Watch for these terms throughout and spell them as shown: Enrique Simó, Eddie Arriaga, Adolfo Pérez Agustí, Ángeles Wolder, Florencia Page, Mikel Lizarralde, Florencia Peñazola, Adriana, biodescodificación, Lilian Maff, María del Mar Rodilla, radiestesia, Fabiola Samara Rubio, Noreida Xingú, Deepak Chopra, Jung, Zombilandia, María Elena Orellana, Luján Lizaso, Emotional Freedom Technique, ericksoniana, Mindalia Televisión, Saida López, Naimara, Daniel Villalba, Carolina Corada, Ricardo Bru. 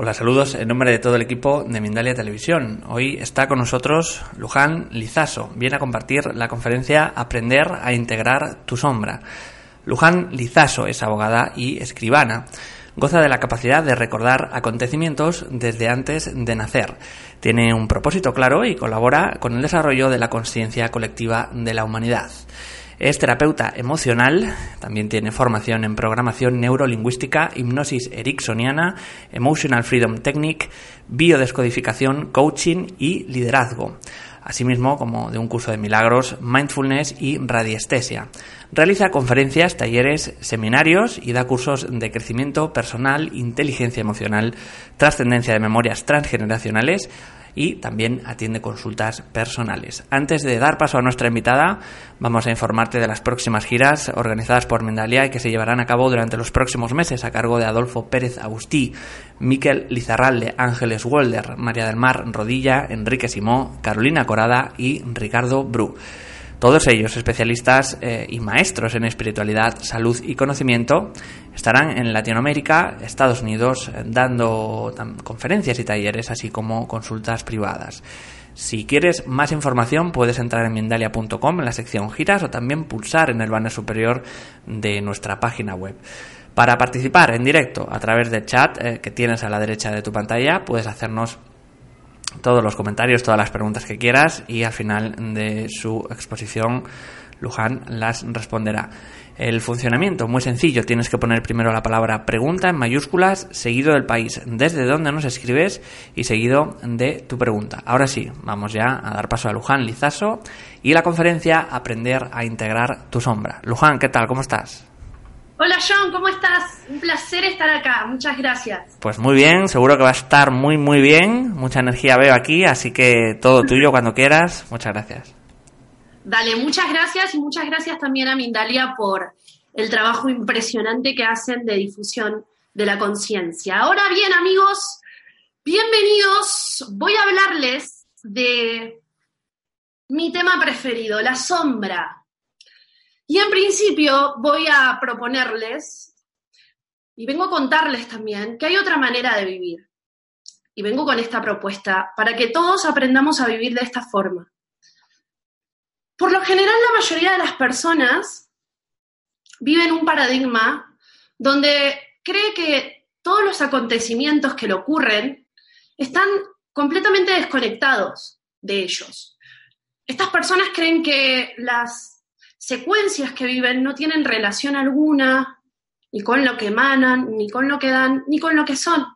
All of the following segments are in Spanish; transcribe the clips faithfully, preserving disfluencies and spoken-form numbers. Hola, saludos en nombre de todo el equipo de Mindalia Televisión. Hoy está con nosotros Luján Lizaso. Viene a compartir la conferencia Aprender a integrar tu sombra. Luján Lizaso es abogada y escribana. Goza de la capacidad de recordar acontecimientos desde antes de nacer. Tiene un propósito claro y colabora con el desarrollo de la conciencia colectiva de la humanidad. Es terapeuta emocional, también tiene formación en programación neurolingüística, hipnosis ericksoniana, Emotional Freedom Technique, biodescodificación, coaching y liderazgo. Asimismo, como de un curso de milagros, mindfulness y radiestesia. Realiza conferencias, talleres, seminarios y da cursos de crecimiento personal, inteligencia emocional, trascendencia de memorias transgeneracionales, y también atiende consultas personales. Antes de dar paso a nuestra invitada, vamos a informarte de las próximas giras organizadas por Mindalia y que se llevarán a cabo durante los próximos meses a cargo de Adolfo Pérez Agustí, Mikel Lizarralde, Ángeles Wolder, María del Mar Rodilla, Enrique Simó, Carolina Corada y Ricardo Bru. Todos ellos, especialistas eh, y maestros en espiritualidad, salud y conocimiento, estarán en Latinoamérica, Estados Unidos, dando tam, conferencias y talleres, así como consultas privadas. Si quieres más información, puedes entrar en mindalia punto com en la sección giras o también pulsar en el banner superior de nuestra página web. Para participar en directo a través del chat eh, que tienes a la derecha de tu pantalla, puedes hacernos todos los comentarios, todas las preguntas que quieras y al final de su exposición Luján las responderá. El funcionamiento, muy sencillo, tienes que poner primero la palabra pregunta en mayúsculas, seguido del país desde donde nos escribes y seguido de tu pregunta. Ahora sí, vamos ya a dar paso a Luján Lizaso y la conferencia Aprender a integrar tu sombra. Luján, ¿qué tal? ¿Cómo estás? Hola John, ¿cómo estás? Un placer estar acá, muchas gracias. Pues muy bien, seguro que va a estar muy muy bien, mucha energía veo aquí, así que todo tuyo cuando quieras, muchas gracias. Dale, muchas gracias y muchas gracias también a Mindalia por el trabajo impresionante que hacen de difusión de la conciencia. Ahora bien amigos, bienvenidos, voy a hablarles de mi tema preferido, la sombra. Y en principio voy a proponerles, y vengo a contarles también, que hay otra manera de vivir. Y vengo con esta propuesta para que todos aprendamos a vivir de esta forma. Por lo general, la mayoría de las personas viven un paradigma donde cree que todos los acontecimientos que le ocurren están completamente desconectados de ellos. Estas personas creen que las secuencias que viven no tienen relación alguna, ni con lo que emanan, ni con lo que dan, ni con lo que son.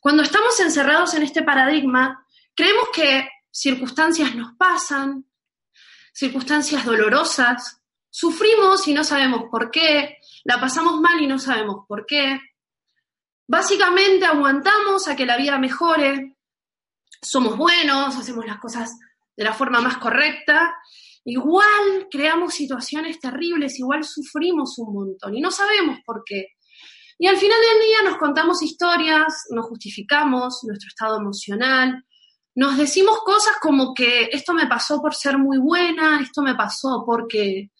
Cuando estamos encerrados en este paradigma, creemos que circunstancias nos pasan, circunstancias dolorosas, sufrimos y no sabemos por qué, la pasamos mal y no sabemos por qué. Básicamente aguantamos a que la vida mejore, somos buenos, hacemos las cosas de la forma más correcta, igual creamos situaciones terribles, igual sufrimos un montón y no sabemos por qué. Y al final del día nos contamos historias, nos justificamos nuestro estado emocional, nos decimos cosas como que esto me pasó por ser muy buena, esto me pasó porque,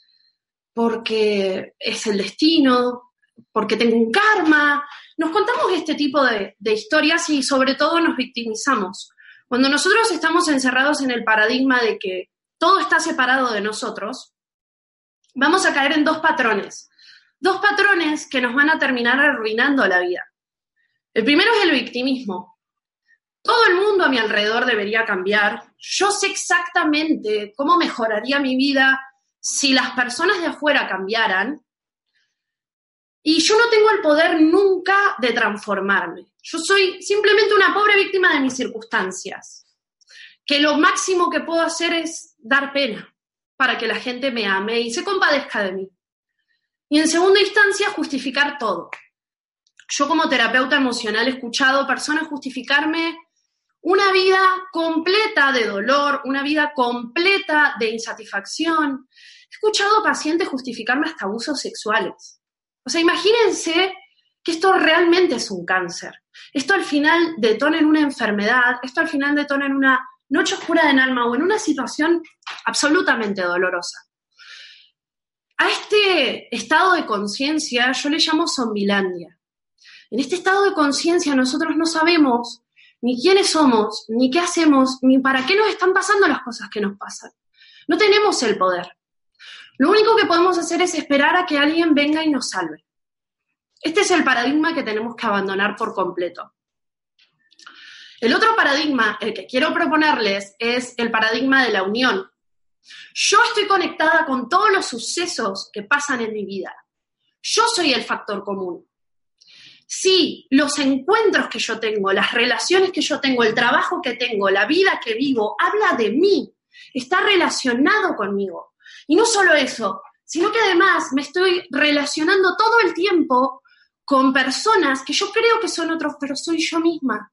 porque es el destino, porque tengo un karma. Nos contamos este tipo de, de historias y sobre todo nos victimizamos. Cuando nosotros estamos encerrados en el paradigma de que todo está separado de nosotros, vamos a caer en dos patrones. Dos patrones que nos van a terminar arruinando la vida. El primero es el victimismo. Todo el mundo a mi alrededor debería cambiar. Yo sé exactamente cómo mejoraría mi vida si las personas de afuera cambiaran. Y yo no tengo el poder nunca de transformarme. Yo soy simplemente una pobre víctima de mis circunstancias. Que lo máximo que puedo hacer es dar pena para que la gente me ame y se compadezca de mí. Y en segunda instancia, justificar todo. Yo como terapeuta emocional he escuchado personas justificarme una vida completa de dolor, una vida completa de insatisfacción. He escuchado pacientes justificarme hasta abusos sexuales. O sea, imagínense que esto realmente es un cáncer. Esto al final detona en una enfermedad, esto al final detona en una noche oscura del alma o en una situación absolutamente dolorosa. A este estado de conciencia yo le llamo Zombilandia. En este estado de conciencia nosotros no sabemos ni quiénes somos, ni qué hacemos, ni para qué nos están pasando las cosas que nos pasan. No tenemos el poder. Lo único que podemos hacer es esperar a que alguien venga y nos salve. Este es el paradigma que tenemos que abandonar por completo. El otro paradigma, el que quiero proponerles, es el paradigma de la unión. Yo estoy conectada con todos los sucesos que pasan en mi vida. Yo soy el factor común. Si los encuentros que yo tengo, las relaciones que yo tengo, el trabajo que tengo, la vida que vivo, habla de mí, está relacionado conmigo. Y no solo eso, sino que además me estoy relacionando todo el tiempo con personas que yo creo que son otros, pero soy yo misma.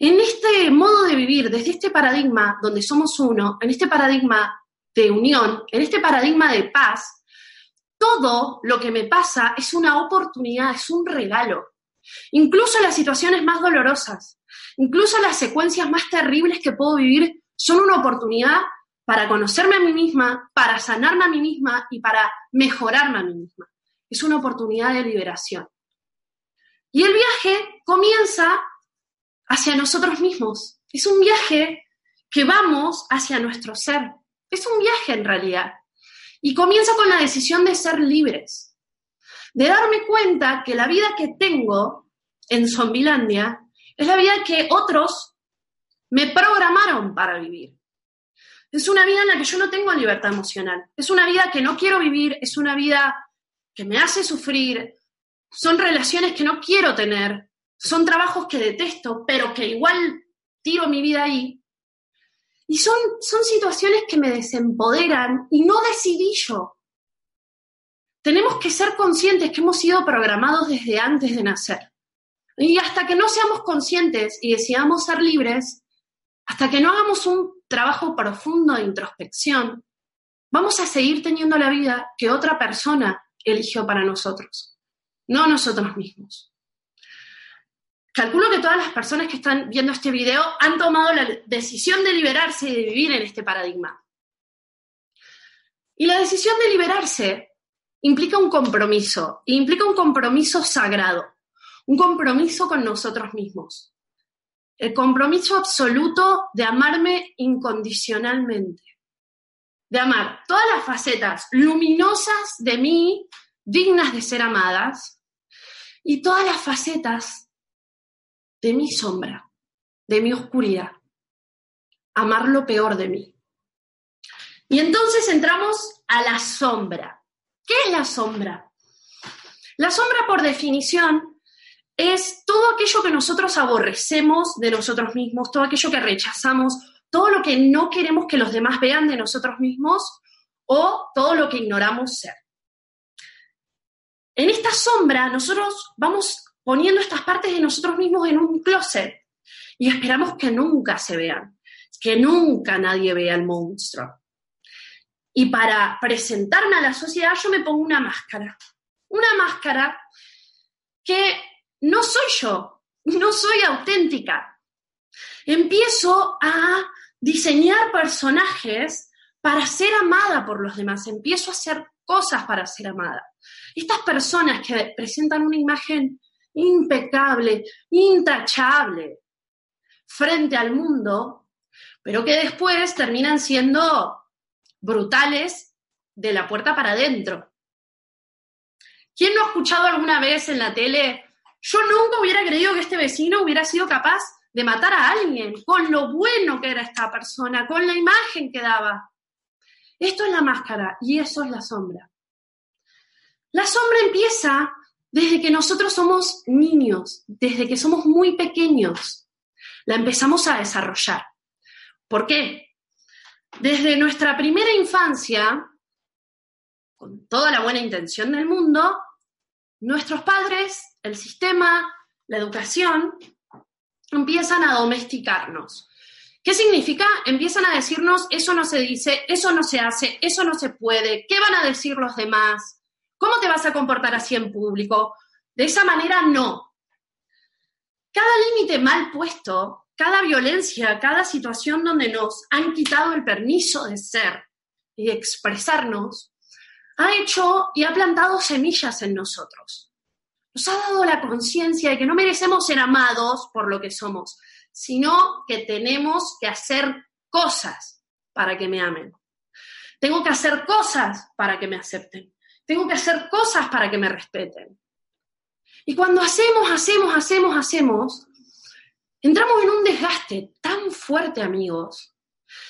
En este modo de vivir, desde este paradigma donde somos uno, en este paradigma de unión, en este paradigma de paz, todo lo que me pasa es una oportunidad, es un regalo. Incluso las situaciones más dolorosas, incluso las secuencias más terribles que puedo vivir son una oportunidad para conocerme a mí misma, para sanarme a mí misma y para mejorarme a mí misma. Es una oportunidad de liberación. Y el viaje comienza hacia nosotros mismos. Es un viaje que vamos hacia nuestro ser. Es un viaje en realidad. Y comienza con la decisión de ser libres. De darme cuenta que la vida que tengo en Zombilandia es la vida que otros me programaron para vivir. Es una vida en la que yo no tengo libertad emocional. Es una vida que no quiero vivir, es una vida que me hace sufrir, son relaciones que no quiero tener, son trabajos que detesto, pero que igual tiro mi vida ahí. Y son, son situaciones que me desempoderan y no decidí yo. Tenemos que ser conscientes que hemos sido programados desde antes de nacer. Y hasta que no seamos conscientes y decidamos ser libres, hasta que no hagamos un trabajo profundo de introspección, vamos a seguir teniendo la vida que otra persona eligió para nosotros, no nosotros mismos. Calculo que todas las personas que están viendo este video han tomado la decisión de liberarse y de vivir en este paradigma. Y la decisión de liberarse implica un compromiso, e implica un compromiso sagrado, un compromiso con nosotros mismos. El compromiso absoluto de amarme incondicionalmente. De amar todas las facetas luminosas de mí, dignas de ser amadas, y todas las facetas de mi sombra, de mi oscuridad. Amar lo peor de mí. Y entonces entramos a la sombra. ¿Qué es la sombra? La sombra, por definición, es todo aquello que nosotros aborrecemos de nosotros mismos, todo aquello que rechazamos, todo lo que no queremos que los demás vean de nosotros mismos o todo lo que ignoramos ser. En esta sombra nosotros vamos poniendo estas partes de nosotros mismos en un closet y esperamos que nunca se vean, que nunca nadie vea el monstruo. Y para presentarme a la sociedad yo me pongo una máscara, una máscara que no soy yo, no soy auténtica. Empiezo a diseñar personajes para ser amada por los demás, empiezo a hacer cosas para ser amada. Estas personas que presentan una imagen impecable, intachable, frente al mundo, pero que después terminan siendo brutales de la puerta para adentro. ¿Quién no ha escuchado alguna vez en la tele? Yo nunca hubiera creído que este vecino hubiera sido capaz de matar a alguien con lo bueno que era esta persona, con la imagen que daba. Esto es la máscara y eso es la sombra. La sombra empieza desde que nosotros somos niños, desde que somos muy pequeños. La empezamos a desarrollar. ¿Por qué? Desde nuestra primera infancia, con toda la buena intención del mundo, nuestros padres, el sistema, la educación, empiezan a domesticarnos. ¿Qué significa? Empiezan a decirnos, eso no se dice, eso no se hace, eso no se puede, ¿qué van a decir los demás? ¿Cómo te vas a comportar así en público? De esa manera no. Cada límite mal puesto, cada violencia, cada situación donde nos han quitado el permiso de ser y de expresarnos, ha hecho y ha plantado semillas en nosotros. Nos ha dado la conciencia de que no merecemos ser amados por lo que somos, sino que tenemos que hacer cosas para que me amen. Tengo que hacer cosas para que me acepten. Tengo que hacer cosas para que me respeten. Y cuando hacemos, hacemos, hacemos, hacemos, entramos en un desgaste tan fuerte, amigos,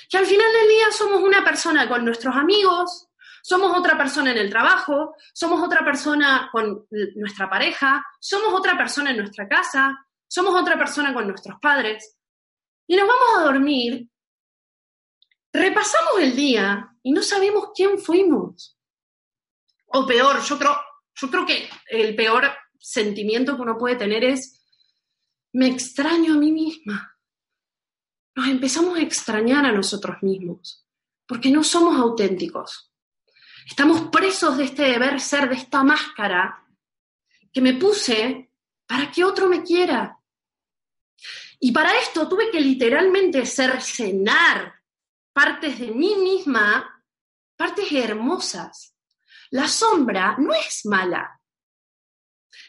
que al final del día somos una persona con nuestros amigos, somos otra persona en el trabajo, somos otra persona con nuestra pareja, somos otra persona en nuestra casa, somos otra persona con nuestros padres. Y nos vamos a dormir, repasamos el día y no sabemos quién fuimos. O peor, yo creo, yo creo que el peor sentimiento que uno puede tener es me extraño a mí misma. Nos empezamos a extrañar a nosotros mismos porque no somos auténticos. Estamos presos de este deber ser, de esta máscara que me puse para que otro me quiera. Y para esto tuve que literalmente cercenar partes de mí misma, partes hermosas. La sombra no es mala.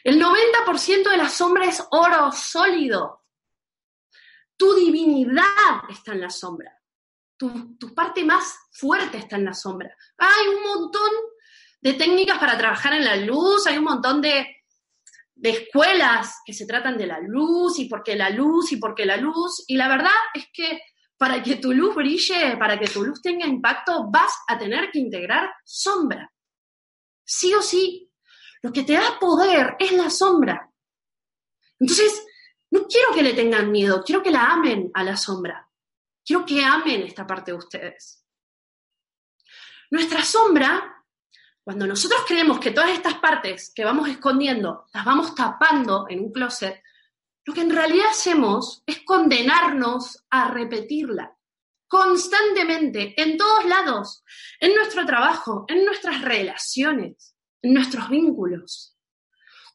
El noventa por ciento de la sombra es oro sólido. Tu divinidad está en la sombra. Tu, tu parte más fuerte está en la sombra. Hay un montón de técnicas para trabajar en la luz, hay un montón de, de escuelas que se tratan de la luz, y por qué la luz, y por qué la luz. Y la verdad es que para que tu luz brille, para que tu luz tenga impacto, vas a tener que integrar sombra. Sí o sí. Lo que te da poder es la sombra. Entonces, no quiero que le tengan miedo, quiero que la amen a la sombra. Quiero que amen esta parte de ustedes. Nuestra sombra, cuando nosotros creemos que todas estas partes que vamos escondiendo, las vamos tapando en un closet, lo que en realidad hacemos es condenarnos a repetirla constantemente, en todos lados, en nuestro trabajo, en nuestras relaciones. Nuestros vínculos.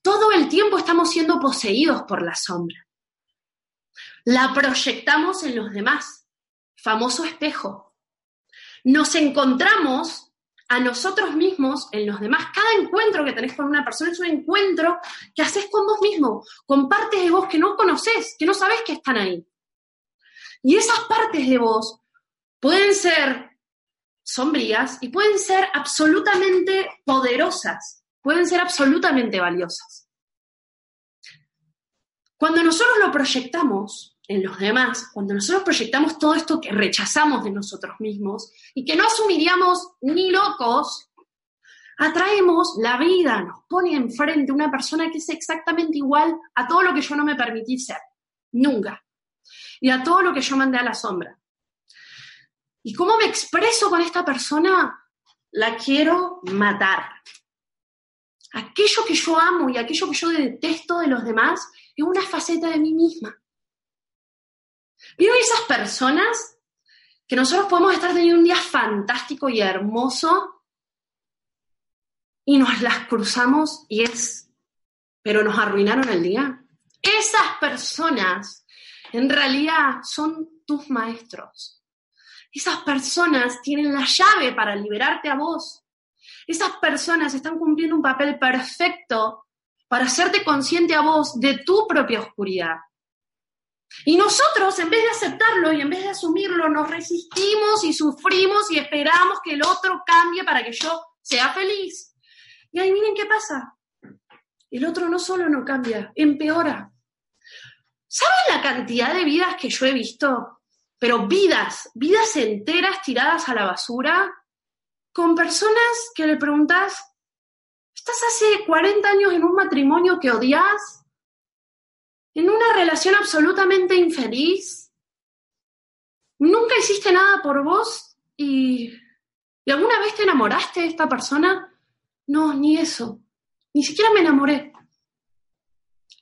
Todo el tiempo estamos siendo poseídos por la sombra. La proyectamos en los demás, famoso espejo. Nos encontramos a nosotros mismos en los demás. Cada encuentro que tenés con una persona es un encuentro que haces con vos mismo, con partes de vos que no conocés, que no sabés que están ahí. Y esas partes de vos pueden ser sombrías y pueden ser absolutamente poderosas, pueden ser absolutamente valiosas. Cuando nosotros lo proyectamos en los demás, cuando nosotros proyectamos todo esto que rechazamos de nosotros mismos y que no asumiríamos ni locos, atraemos la vida, nos pone enfrente una persona que es exactamente igual a todo lo que yo no me permití ser, nunca, y a todo lo que yo mandé a la sombra. ¿Y cómo me expreso con esta persona? La quiero matar. Aquello que yo amo y aquello que yo detesto de los demás es una faceta de mí misma. ¿Vieron esas personas que nosotros podemos estar teniendo un día fantástico y hermoso y nos las cruzamos y es, pero nos arruinaron el día? Esas personas en realidad son tus maestros. Esas personas tienen la llave para liberarte a vos. Esas personas están cumpliendo un papel perfecto para hacerte consciente a vos de tu propia oscuridad. Y nosotros, en vez de aceptarlo y en vez de asumirlo, nos resistimos y sufrimos y esperamos que el otro cambie para que yo sea feliz. Y ahí miren qué pasa. El otro no solo no cambia, empeora. ¿Saben la cantidad de vidas que yo he visto? Pero vidas, vidas enteras tiradas a la basura, con personas que le preguntás, ¿estás hace cuarenta años en un matrimonio que odias? ¿En una relación absolutamente infeliz? ¿Nunca hiciste nada por vos? ¿Y, y alguna vez te enamoraste de esta persona? No, ni eso. Ni siquiera me enamoré.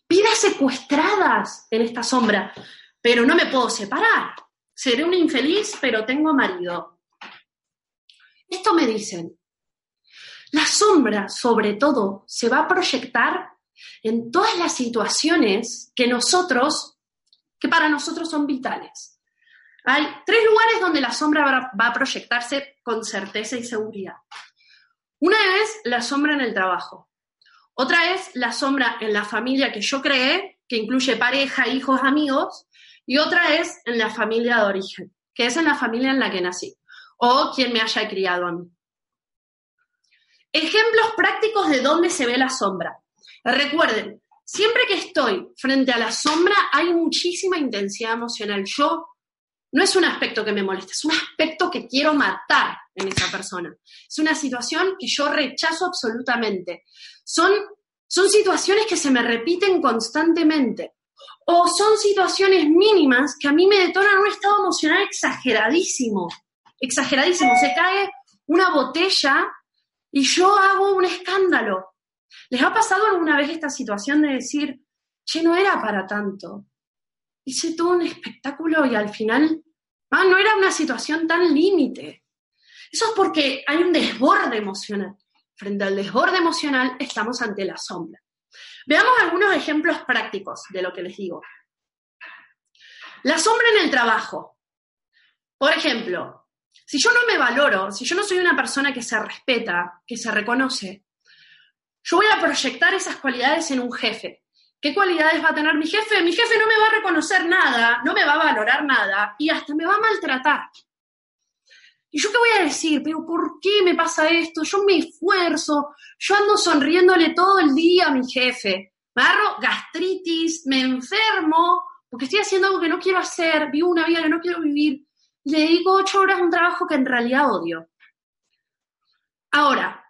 Vidas secuestradas en esta sombra, pero no me puedo separar. Seré una infeliz, pero tengo marido. Esto me dicen. La sombra, sobre todo, se va a proyectar en todas las situaciones que nosotros, que para nosotros son vitales. Hay tres lugares donde la sombra va a proyectarse con certeza y seguridad. Una es la sombra en el trabajo. Otra es la sombra en la familia que yo creé, que incluye pareja, hijos, amigos. Y otra es en la familia de origen, que es en la familia en la que nací o quien me haya criado a mí. Ejemplos prácticos de dónde se ve la sombra. Recuerden, siempre que estoy frente a la sombra hay muchísima intensidad emocional. Yo no es un aspecto que me molesta, es un aspecto que quiero matar en esa persona. Es una situación que yo rechazo absolutamente. Son, son situaciones que se me repiten constantemente. O son situaciones mínimas que a mí me detonan un estado emocional exageradísimo. Exageradísimo. Se cae una botella y yo hago un escándalo. ¿Les ha pasado alguna vez esta situación de decir, che, no era para tanto? Hice todo un espectáculo y al final, ah, no era una situación tan límite. Eso es porque hay un desborde emocional. Frente al desborde emocional estamos ante la sombra. Veamos algunos ejemplos prácticos de lo que les digo. La sombra en el trabajo. Por ejemplo, si yo no me valoro, si yo no soy una persona que se respeta, que se reconoce, yo voy a proyectar esas cualidades en un jefe. ¿Qué cualidades va a tener mi jefe? Mi jefe no me va a reconocer nada, no me va a valorar nada y hasta me va a maltratar. ¿Y yo qué voy a decir? ¿Pero por qué me pasa esto? Yo me esfuerzo, yo ando sonriéndole todo el día a mi jefe. Me agarro gastritis, me enfermo, porque estoy haciendo algo que no quiero hacer, vivo una vida que no quiero vivir, y le dedico ocho horas a un trabajo que en realidad odio. Ahora,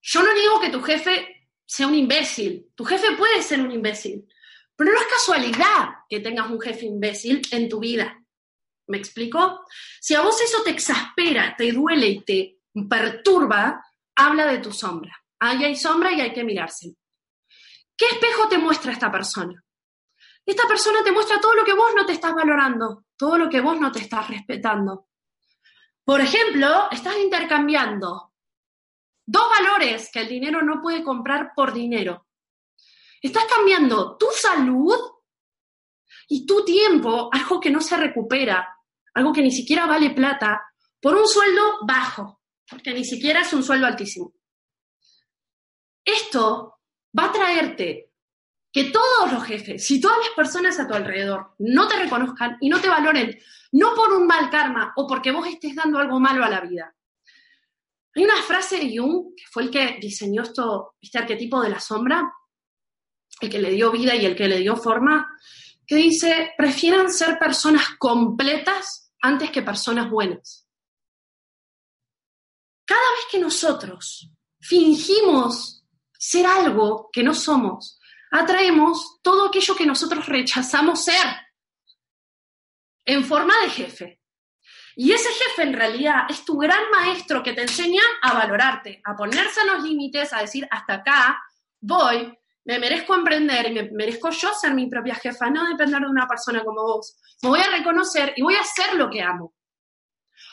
yo no digo que tu jefe sea un imbécil. Tu jefe puede ser un imbécil, pero no es casualidad que tengas un jefe imbécil en tu vida. ¿Me explico? Si a vos eso te exaspera, te duele y te perturba, habla de tu sombra. Ahí hay sombra y hay que mirarse. ¿Qué espejo te muestra esta persona? Esta persona te muestra todo lo que vos no te estás valorando, todo lo que vos no te estás respetando. Por ejemplo, estás intercambiando dos valores que el dinero no puede comprar por dinero. Estás cambiando tu salud y tu tiempo, algo que no se recupera, algo que ni siquiera vale plata, por un sueldo bajo, porque ni siquiera es un sueldo altísimo. Esto va a traerte que todos los jefes, si todas las personas a tu alrededor no te reconozcan y no te valoren, no por un mal karma o porque vos estés dando algo malo a la vida. Hay una frase de Jung, que fue el que diseñó esto, este arquetipo de la sombra, el que le dio vida y el que le dio forma, que dice, prefieran ser personas completas antes que personas buenas. Cada vez que nosotros fingimos ser algo que no somos, atraemos todo aquello que nosotros rechazamos ser en forma de jefe. Y ese jefe en realidad es tu gran maestro que te enseña a valorarte, a ponerse en los límites, a decir, hasta acá voy. Me merezco emprender y me merezco yo ser mi propia jefa, no depender de una persona como vos. Me voy a reconocer y voy a hacer lo que amo.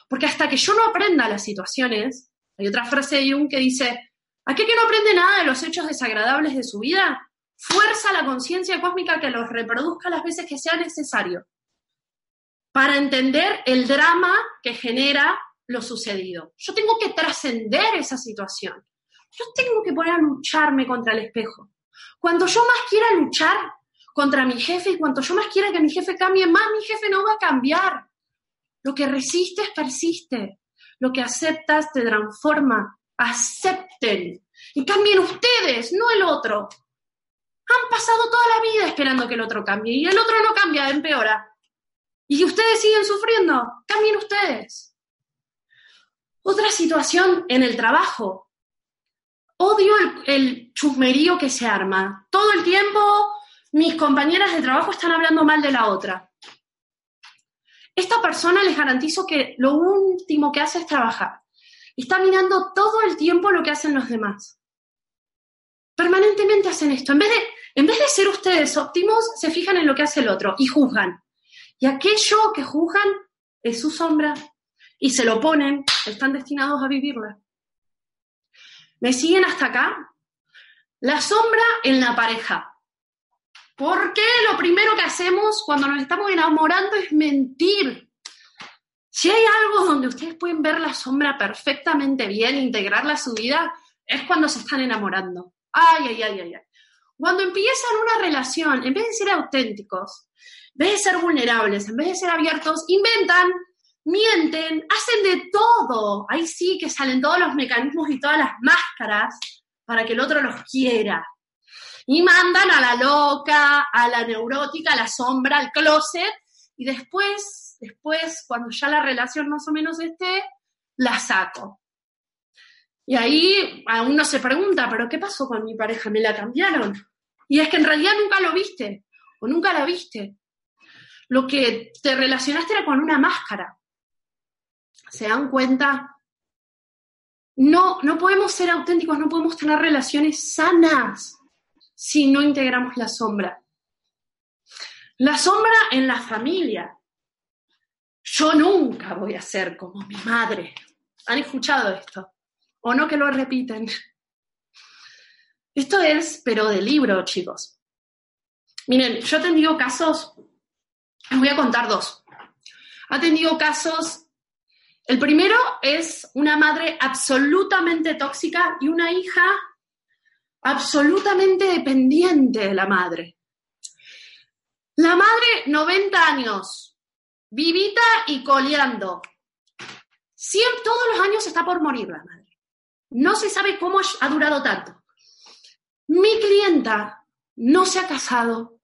Porque hasta que yo no aprenda las situaciones, hay otra frase de Jung que dice, aquel que no aprende nada de los hechos desagradables de su vida, fuerza la conciencia cósmica que los reproduzca las veces que sea necesario para entender el drama que genera lo sucedido. Yo tengo que trascender esa situación. Yo tengo que poner a lucharme contra el espejo. Cuanto yo más quiera luchar contra mi jefe y cuanto yo más quiera que mi jefe cambie, más mi jefe no va a cambiar. Lo que resistes persiste. Lo que aceptas te transforma. Acepten. Y cambien ustedes, no el otro. Han pasado toda la vida esperando que el otro cambie y el otro no cambia, empeora. Y ustedes siguen sufriendo. Cambien ustedes. Otra situación en el trabajo. Odio el, el chusmerío que se arma. Todo el tiempo mis compañeras de trabajo están hablando mal de la otra. Esta persona les garantizo que lo último que hace es trabajar. Está mirando todo el tiempo lo que hacen los demás. Permanentemente hacen esto. En vez de, en vez de ser ustedes óptimos, se fijan en lo que hace el otro y juzgan. Y aquello que juzgan es su sombra y se lo ponen, están destinados a vivirla. ¿Me siguen hasta acá? La sombra en la pareja. ¿Por qué lo primero que hacemos cuando nos estamos enamorando es mentir? Si hay algo donde ustedes pueden ver la sombra perfectamente bien, integrarla a su vida, es cuando se están enamorando. Ay, ay, ay, ay, ay. Cuando empiezan una relación, en vez de ser auténticos, en vez de ser vulnerables, en vez de ser abiertos, inventan, mienten, hacen de todo. Ahí sí que salen todos los mecanismos y todas las máscaras para que el otro los quiera. Y mandan a la loca, a la neurótica, a la sombra, al closet. Y después, después, cuando ya la relación más o menos esté, la saco. Y ahí a uno se pregunta, ¿pero qué pasó con mi pareja? ¿Me la cambiaron? Y es que en realidad nunca lo viste, o nunca la viste. Lo que te relacionaste era con una máscara. ¿Se dan cuenta? No, no podemos ser auténticos, no podemos tener relaciones sanas si no integramos la sombra. La sombra en la familia. Yo nunca voy a ser como mi madre. ¿Han escuchado esto? ¿O no que lo repiten? Esto es, pero de libro, chicos. Miren, yo he tenido casos, les voy a contar dos. Ha tenido casos, el primero es una madre absolutamente tóxica y una hija absolutamente dependiente de la madre. La madre, noventa años, vivita y coleando. Siempre, todos los años está por morir la madre. No se sabe cómo ha durado tanto. Mi clienta no se ha casado,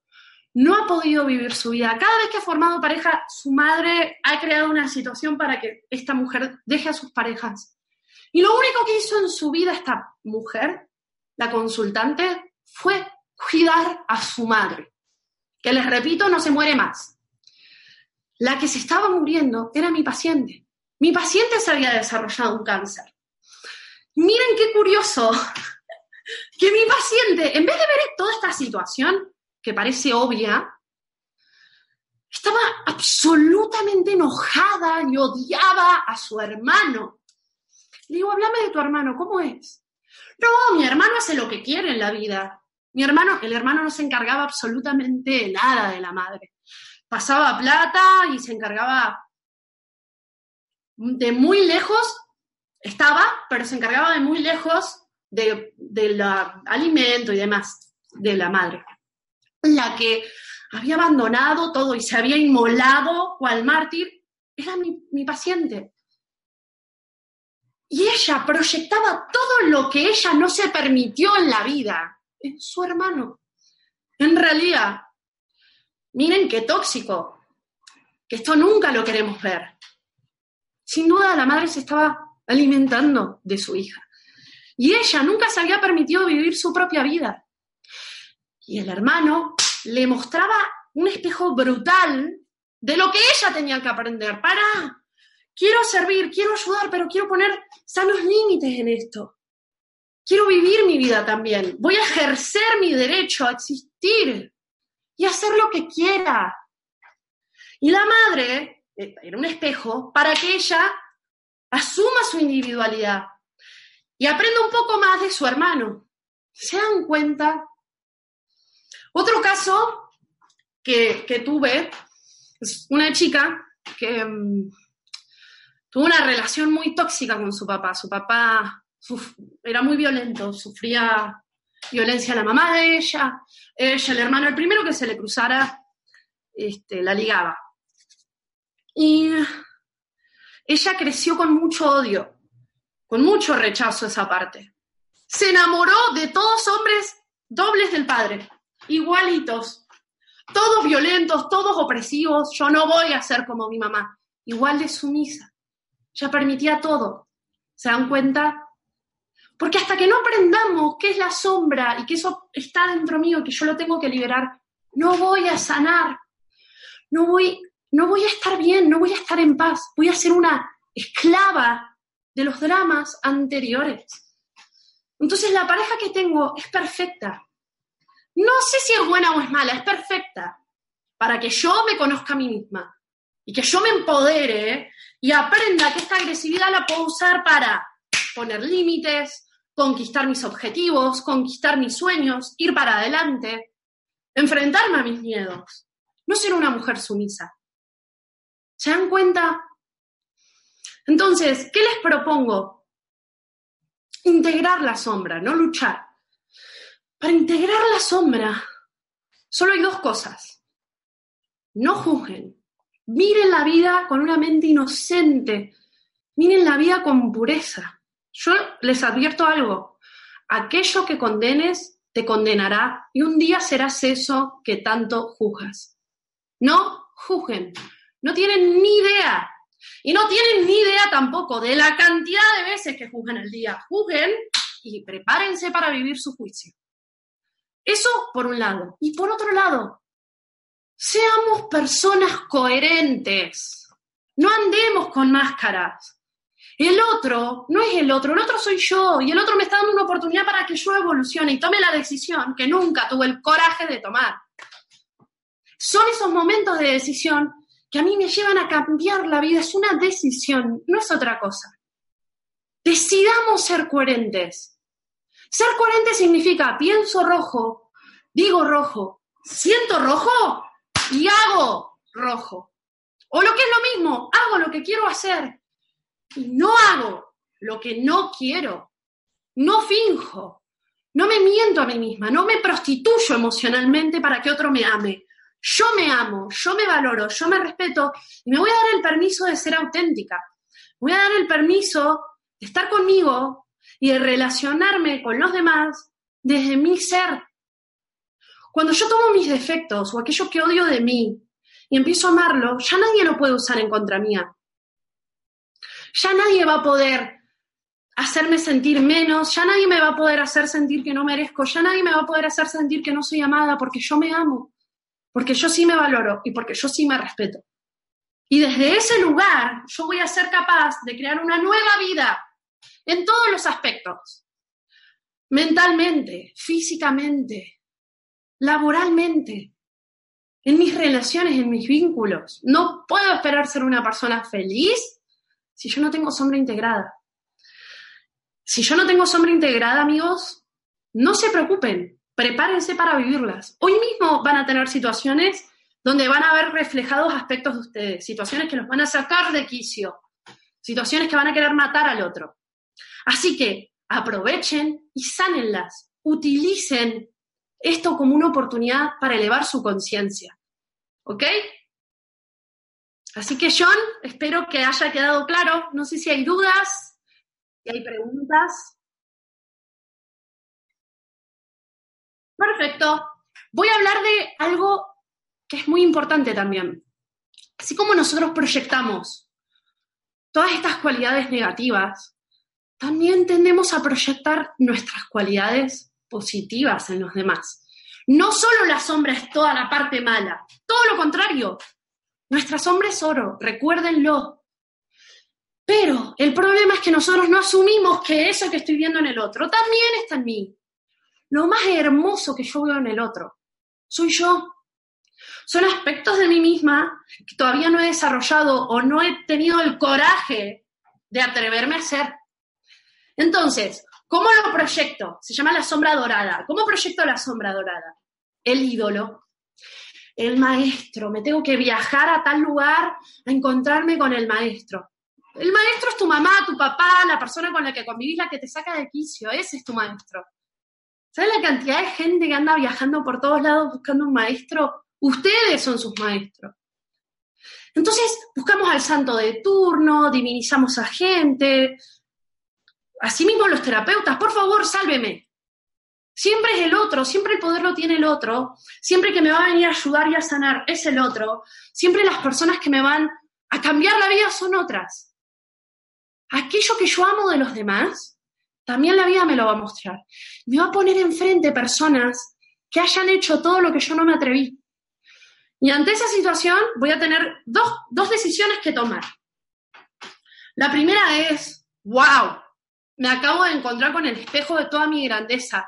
no ha podido vivir su vida. Cada vez que ha formado pareja, su madre ha creado una situación para que esta mujer deje a sus parejas. Y lo único que hizo en su vida esta mujer, la consultante, fue cuidar a su madre. Que les repito, no se muere más. La que se estaba muriendo era mi paciente. Mi paciente se había desarrollado un cáncer. Miren qué curioso que mi paciente, en vez de ver toda esta situación, que parece obvia, estaba absolutamente enojada y odiaba a su hermano. Le digo, háblame de tu hermano, ¿cómo es? No, mi hermano hace lo que quiere en la vida. Mi hermano, el hermano no se encargaba absolutamente de nada de la madre. Pasaba plata y se encargaba de muy lejos, estaba, pero se encargaba de muy lejos de, de la alimento y demás, de la madre. La que había abandonado todo y se había inmolado cual mártir, era mi, mi paciente. Y ella proyectaba todo lo que ella no se permitió en la vida. En su hermano. En realidad, miren qué tóxico, que esto nunca lo queremos ver. Sin duda la madre se estaba alimentando de su hija. Y ella nunca se había permitido vivir su propia vida. Y el hermano le mostraba un espejo brutal de lo que ella tenía que aprender. ¡Para! Quiero servir, quiero ayudar, pero quiero poner sanos límites en esto. Quiero vivir mi vida también. Voy a ejercer mi derecho a existir y a hacer lo que quiera. Y la madre era un espejo para que ella asuma su individualidad y aprenda un poco más de su hermano. ¿Se dan cuenta? Otro caso que, que tuve es una chica que um, tuvo una relación muy tóxica con su papá. Su papá... era muy violento, sufría violencia a la mamá de ella, ella, el hermano, el primero que se le cruzara, este, la ligaba. Y ella creció con mucho odio, con mucho rechazo a esa parte. Se enamoró de todos hombres dobles del padre, igualitos, todos violentos, todos opresivos, yo no voy a ser como mi mamá, igual de sumisa. Ella permitía todo. ¿Se dan cuenta? Porque hasta que no aprendamos qué es la sombra y que eso está dentro mío, que yo lo tengo que liberar, no voy a sanar, no voy, no voy a estar bien, no voy a estar en paz, voy a ser una esclava de los dramas anteriores. Entonces la pareja que tengo es perfecta. No sé si es buena o es mala, es perfecta para que yo me conozca a mí misma y que yo me empodere y aprenda que esta agresividad la puedo usar para poner límites, conquistar mis objetivos, conquistar mis sueños, ir para adelante, enfrentarme a mis miedos, no ser una mujer sumisa. ¿Se dan cuenta? Entonces, ¿qué les propongo? Integrar la sombra, no luchar. Para integrar la sombra, solo hay dos cosas. No juzguen. Miren la vida con una mente inocente. Miren la vida con pureza. Yo les advierto algo. Aquello que condenes te condenará y un día serás eso que tanto juzgas. No juzguen. No tienen ni idea. Y no tienen ni idea tampoco de la cantidad de veces que juzgan al día. Juzguen y prepárense para vivir su juicio. Eso por un lado. Y por otro lado, seamos personas coherentes. No andemos con máscaras. El otro no es el otro, el otro soy yo, y el otro me está dando una oportunidad para que yo evolucione y tome la decisión que nunca tuve el coraje de tomar. Son esos momentos de decisión que a mí me llevan a cambiar la vida. Es una decisión, no es otra cosa. Decidamos ser coherentes. Ser coherente significa pienso rojo, digo rojo, siento rojo y hago rojo. O lo que es lo mismo, hago lo que quiero hacer y no hago lo que no quiero. No finjo, no me miento a mí misma, no me prostituyo emocionalmente para que otro me ame. Yo me amo, yo me valoro, yo me respeto y me voy a dar el permiso de ser auténtica. Voy a dar el permiso de estar conmigo y de relacionarme con los demás desde mi ser. Cuando yo tomo mis defectos o aquello que odio de mí y empiezo a amarlo, ya nadie lo puede usar en contra mía. Ya nadie va a poder hacerme sentir menos, ya nadie me va a poder hacer sentir que no merezco, ya nadie me va a poder hacer sentir que no soy amada porque yo me amo, porque yo sí me valoro y porque yo sí me respeto. Y desde ese lugar yo voy a ser capaz de crear una nueva vida en todos los aspectos, mentalmente, físicamente, laboralmente, en mis relaciones, en mis vínculos. No puedo esperar ser una persona feliz si yo no tengo sombra integrada. Si yo no tengo sombra integrada, amigos, no se preocupen. Prepárense para vivirlas. Hoy mismo van a tener situaciones donde van a ver reflejados aspectos de ustedes, situaciones que los van a sacar de quicio, situaciones que van a querer matar al otro. Así que aprovechen y sánenlas. Utilicen esto como una oportunidad para elevar su conciencia. ¿Ok? Así que, John, espero que haya quedado claro. No sé si hay dudas, si hay preguntas. Perfecto. Voy a hablar de algo que es muy importante también. Así como nosotros proyectamos todas estas cualidades negativas, también tendemos a proyectar nuestras cualidades positivas en los demás. No solo la sombra es toda la parte mala, todo lo contrario. Nuestra sombra es oro, recuérdenlo. Pero el problema es que nosotros no asumimos que eso que estoy viendo en el otro también está en mí. Lo más hermoso que yo veo en el otro soy yo. Son aspectos de mí misma que todavía no he desarrollado o no he tenido el coraje de atreverme a hacer. Entonces, ¿cómo lo proyecto? Se llama la sombra dorada. ¿Cómo proyecto la sombra dorada? El ídolo, el maestro. Me tengo que viajar a tal lugar a encontrarme con el maestro. El maestro es tu mamá, tu papá, la persona con la que convivís, la que te saca de quicio. Ese es tu maestro. ¿Sabes la cantidad de gente que anda viajando por todos lados buscando un maestro? Ustedes son sus maestros. Entonces, buscamos al santo de turno, divinizamos a gente. Asimismo los terapeutas, por favor, sálveme. Siempre es el otro, siempre el poder lo tiene el otro, siempre que me va a venir a ayudar y a sanar es el otro, siempre las personas que me van a cambiar la vida son otras. Aquello que yo amo de los demás, también la vida me lo va a mostrar. Me va a poner enfrente personas que hayan hecho todo lo que yo no me atreví. Y ante esa situación voy a tener dos, dos decisiones que tomar. La primera es, wow, me acabo de encontrar con el espejo de toda mi grandeza.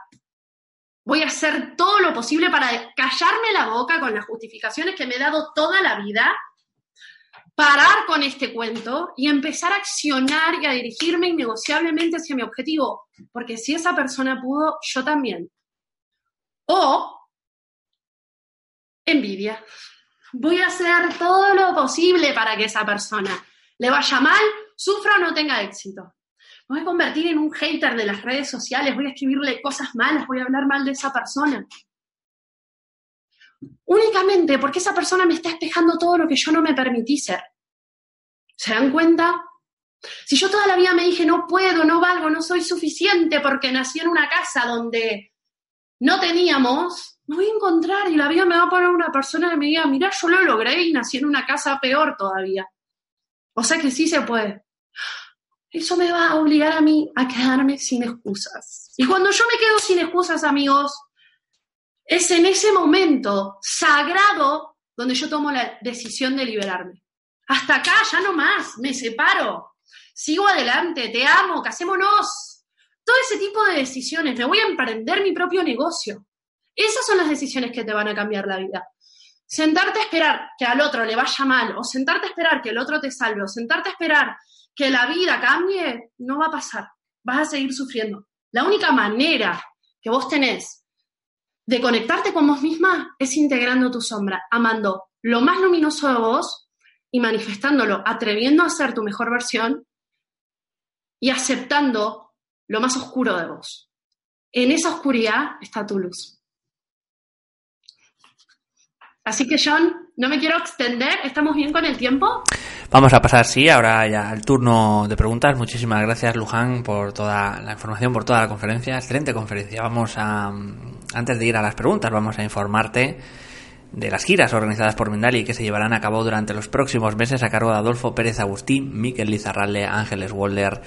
Voy a hacer todo lo posible para callarme la boca con las justificaciones que me he dado toda la vida, parar con este cuento y empezar a accionar y a dirigirme innegociablemente hacia mi objetivo, porque si esa persona pudo, yo también. O envidia. Voy a hacer todo lo posible para que esa persona le vaya mal sufra o no tenga éxito. Me voy a convertir en un hater de las redes sociales, voy a escribirle cosas malas, voy a hablar mal de esa persona. Únicamente porque esa persona me está espejando todo lo que yo no me permití ser. ¿Se dan cuenta? Si yo toda la vida me dije, no puedo, no valgo, no soy suficiente porque nací en una casa donde no teníamos, me voy a encontrar y la vida me va a poner una persona que me diga, mirá, yo lo logré y nací en una casa peor todavía. O sea que sí se puede. Eso me va a obligar a mí a quedarme sin excusas. Y cuando yo me quedo sin excusas, amigos, es en ese momento sagrado donde yo tomo la decisión de liberarme. Hasta acá, ya no más, me separo, sigo adelante, te amo, casémonos. Todo ese tipo de decisiones, me voy a emprender mi propio negocio. Esas son las decisiones que te van a cambiar la vida. Sentarte a esperar que al otro le vaya mal, o sentarte a esperar que el otro te salve, o sentarte a esperar que la vida cambie, no va a pasar, vas a seguir sufriendo. La única manera que vos tenés de conectarte con vos misma es integrando tu sombra, amando lo más luminoso de vos y manifestándolo, atreviendo a ser tu mejor versión y aceptando lo más oscuro de vos. En esa oscuridad está tu luz. Así que, John, no me quiero extender, ¿estamos bien con el tiempo? Vamos a pasar, sí, ahora ya al turno de preguntas. Muchísimas gracias, Luján, por toda la información, por toda la conferencia. Excelente conferencia. Vamos a, antes de ir a las preguntas, vamos a informarte de las giras organizadas por Mindalia que se llevarán a cabo durante los próximos meses a cargo de Adolfo Pérez Agustí, Mikel Lizarralde, Ángeles Wolder,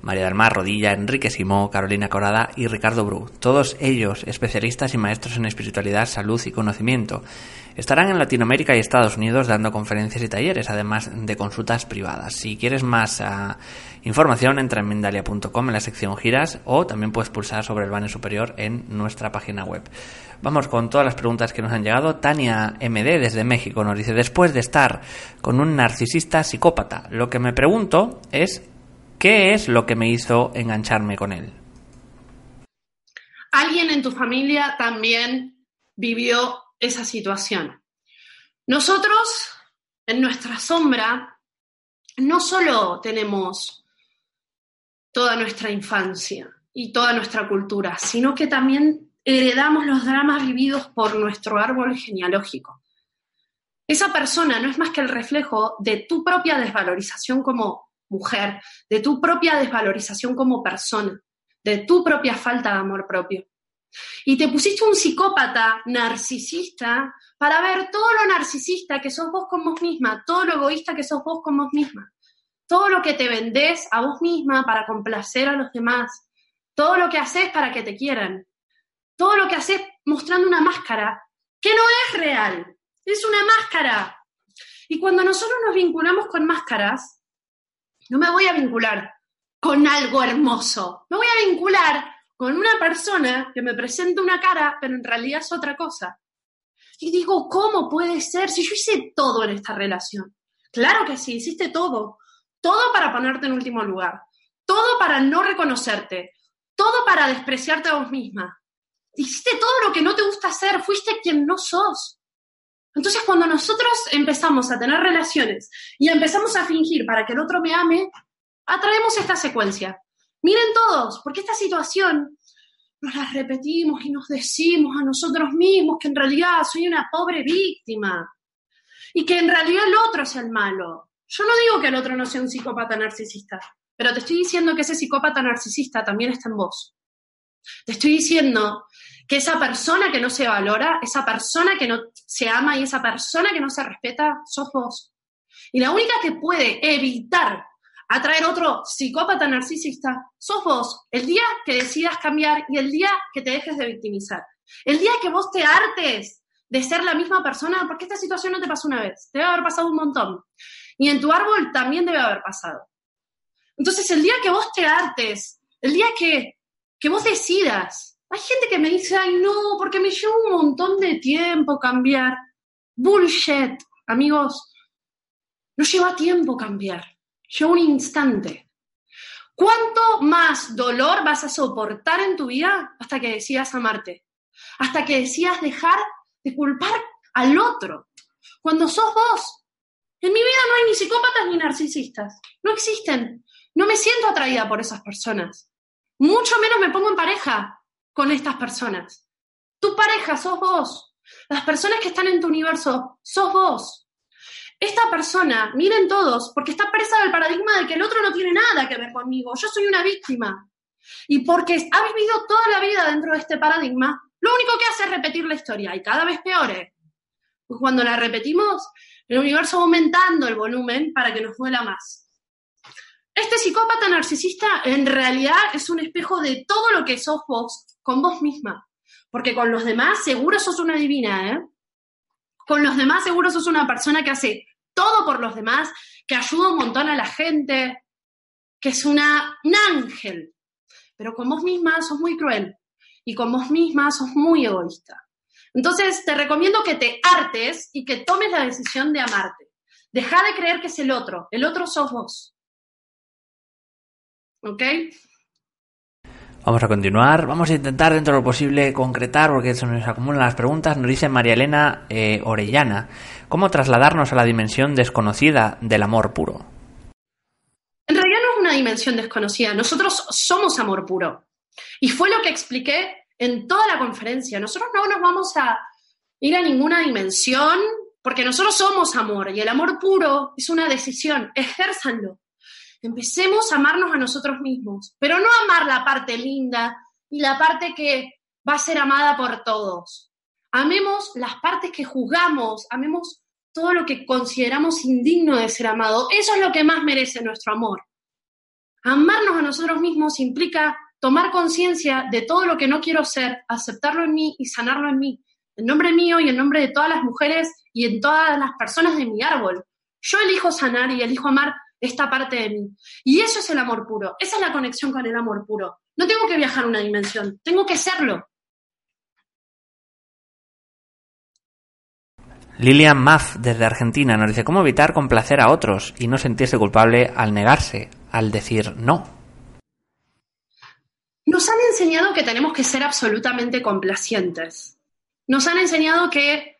María del Mar Rodilla, Enrique Simó, Carolina Corada y Ricardo Bru. Todos ellos especialistas y maestros en espiritualidad, salud y conocimiento. Estarán en Latinoamérica y Estados Unidos dando conferencias y talleres, además de consultas privadas. Si quieres más uh, información, entra en mindalia punto com en la sección giras o también puedes pulsar sobre el banner superior en nuestra página web. Vamos con todas las preguntas que nos han llegado. Tania M D desde México nos dice, después de estar con un narcisista psicópata, lo que me pregunto es, ¿qué es lo que me hizo engancharme con él? Alguien en tu familia también vivió esa situación. Nosotros, en nuestra sombra, no solo tenemos toda nuestra infancia y toda nuestra cultura, sino que también heredamos los dramas vividos por nuestro árbol genealógico. Esa persona no es más que el reflejo de tu propia desvalorización como mujer, de tu propia desvalorización como persona, de tu propia falta de amor propio. Y te pusiste un psicópata narcisista para ver todo lo narcisista que sos vos con vos misma, todo lo egoísta que sos vos con vos misma, todo lo que te vendés a vos misma para complacer a los demás, todo lo que haces para que te quieran, todo lo que haces mostrando una máscara que no es real, es una máscara. Y cuando nosotros nos vinculamos con máscaras, no me voy a vincular con algo hermoso, me voy a vincular con una persona que me presenta una cara, pero en realidad es otra cosa. Y digo, ¿cómo puede ser si yo hice todo en esta relación? Claro que sí, hiciste todo. Todo para ponerte en último lugar. Todo para no reconocerte. Todo para despreciarte a vos misma. Hiciste todo lo que no te gusta hacer. Fuiste quien no sos. Entonces, cuando nosotros empezamos a tener relaciones y empezamos a fingir para que el otro me ame, atraemos esta secuencia. Miren todos, porque esta situación nos la repetimos y nos decimos a nosotros mismos que en realidad soy una pobre víctima y que en realidad el otro es el malo. Yo no digo que el otro no sea un psicópata narcisista, pero te estoy diciendo que ese psicópata narcisista también está en vos. Te estoy diciendo que esa persona que no se valora, esa persona que no se ama y esa persona que no se respeta, sos vos. Y la única que puede evitar atraer otro psicópata narcisista, sos vos. El día que decidas cambiar y el día que te dejes de victimizar. El día que vos te hartes de ser la misma persona, porque esta situación no te pasó una vez, te debe haber pasado un montón. Y en tu árbol también debe haber pasado. Entonces, el día que vos te hartes, el día que, que vos decidas, hay gente que me dice, ay no, porque me lleva un montón de tiempo cambiar. Bullshit, amigos. No lleva tiempo cambiar. Yo un instante. ¿Cuánto más dolor vas a soportar en tu vida hasta que decidas amarte? Hasta que decidas dejar de culpar al otro. Cuando sos vos En mi vida no hay ni psicópatas ni narcisistas. No existen. No me siento atraída por esas personas. Mucho menos me pongo en pareja con estas personas. Tu pareja sos vos. Las personas que están en tu universo sos vos. Esta persona, miren todos, porque está presa del paradigma de que el otro no tiene nada que ver conmigo. Yo soy una víctima. Y porque ha vivido toda la vida dentro de este paradigma, lo único que hace es repetir la historia, y cada vez peor, ¿eh? Pues cuando la repetimos, el universo va aumentando el volumen para que nos duela más. Este psicópata narcisista en realidad es un espejo de todo lo que sos vos, con vos misma. Porque con los demás seguro sos una divina, ¿eh? Con los demás seguro sos una persona que hace todo por los demás, que ayuda un montón a la gente, que es una, un ángel. Pero con vos misma sos muy cruel y con vos misma sos muy egoísta. Entonces te recomiendo que te hartes y que tomes la decisión de amarte. Dejá de creer que es el otro, el otro sos vos. ¿Ok? Vamos a continuar, vamos a intentar dentro de lo posible concretar porque se nos acumulan las preguntas. Nos dice María Elena eh, Orellana, ¿cómo trasladarnos a la dimensión desconocida del amor puro? En realidad no es una dimensión desconocida, nosotros somos amor puro. Y fue lo que expliqué en toda la conferencia. Nosotros no nos vamos a ir a ninguna dimensión porque nosotros somos amor y el amor puro es una decisión, ejérzanlo. Empecemos a amarnos a nosotros mismos, pero no amar la parte linda y la parte que va a ser amada por todos. Amemos las partes que juzgamos, amemos todo lo que consideramos indigno de ser amado. Eso es lo que más merece nuestro amor. Amarnos a nosotros mismos implica tomar conciencia de todo lo que no quiero ser, aceptarlo en mí y sanarlo en mí, en nombre mío y en nombre de todas las mujeres y en todas las personas de mi árbol. Yo elijo sanar y elijo amar esta parte de mí. Y eso es el amor puro. Esa es la conexión con el amor puro. No tengo que viajar a una dimensión, tengo que serlo. Lilian Maff, desde Argentina, nos dice, ¿cómo evitar complacer a otros y no sentirse culpable al negarse, al decir no? Nos han enseñado que tenemos que ser absolutamente complacientes. Nos han enseñado que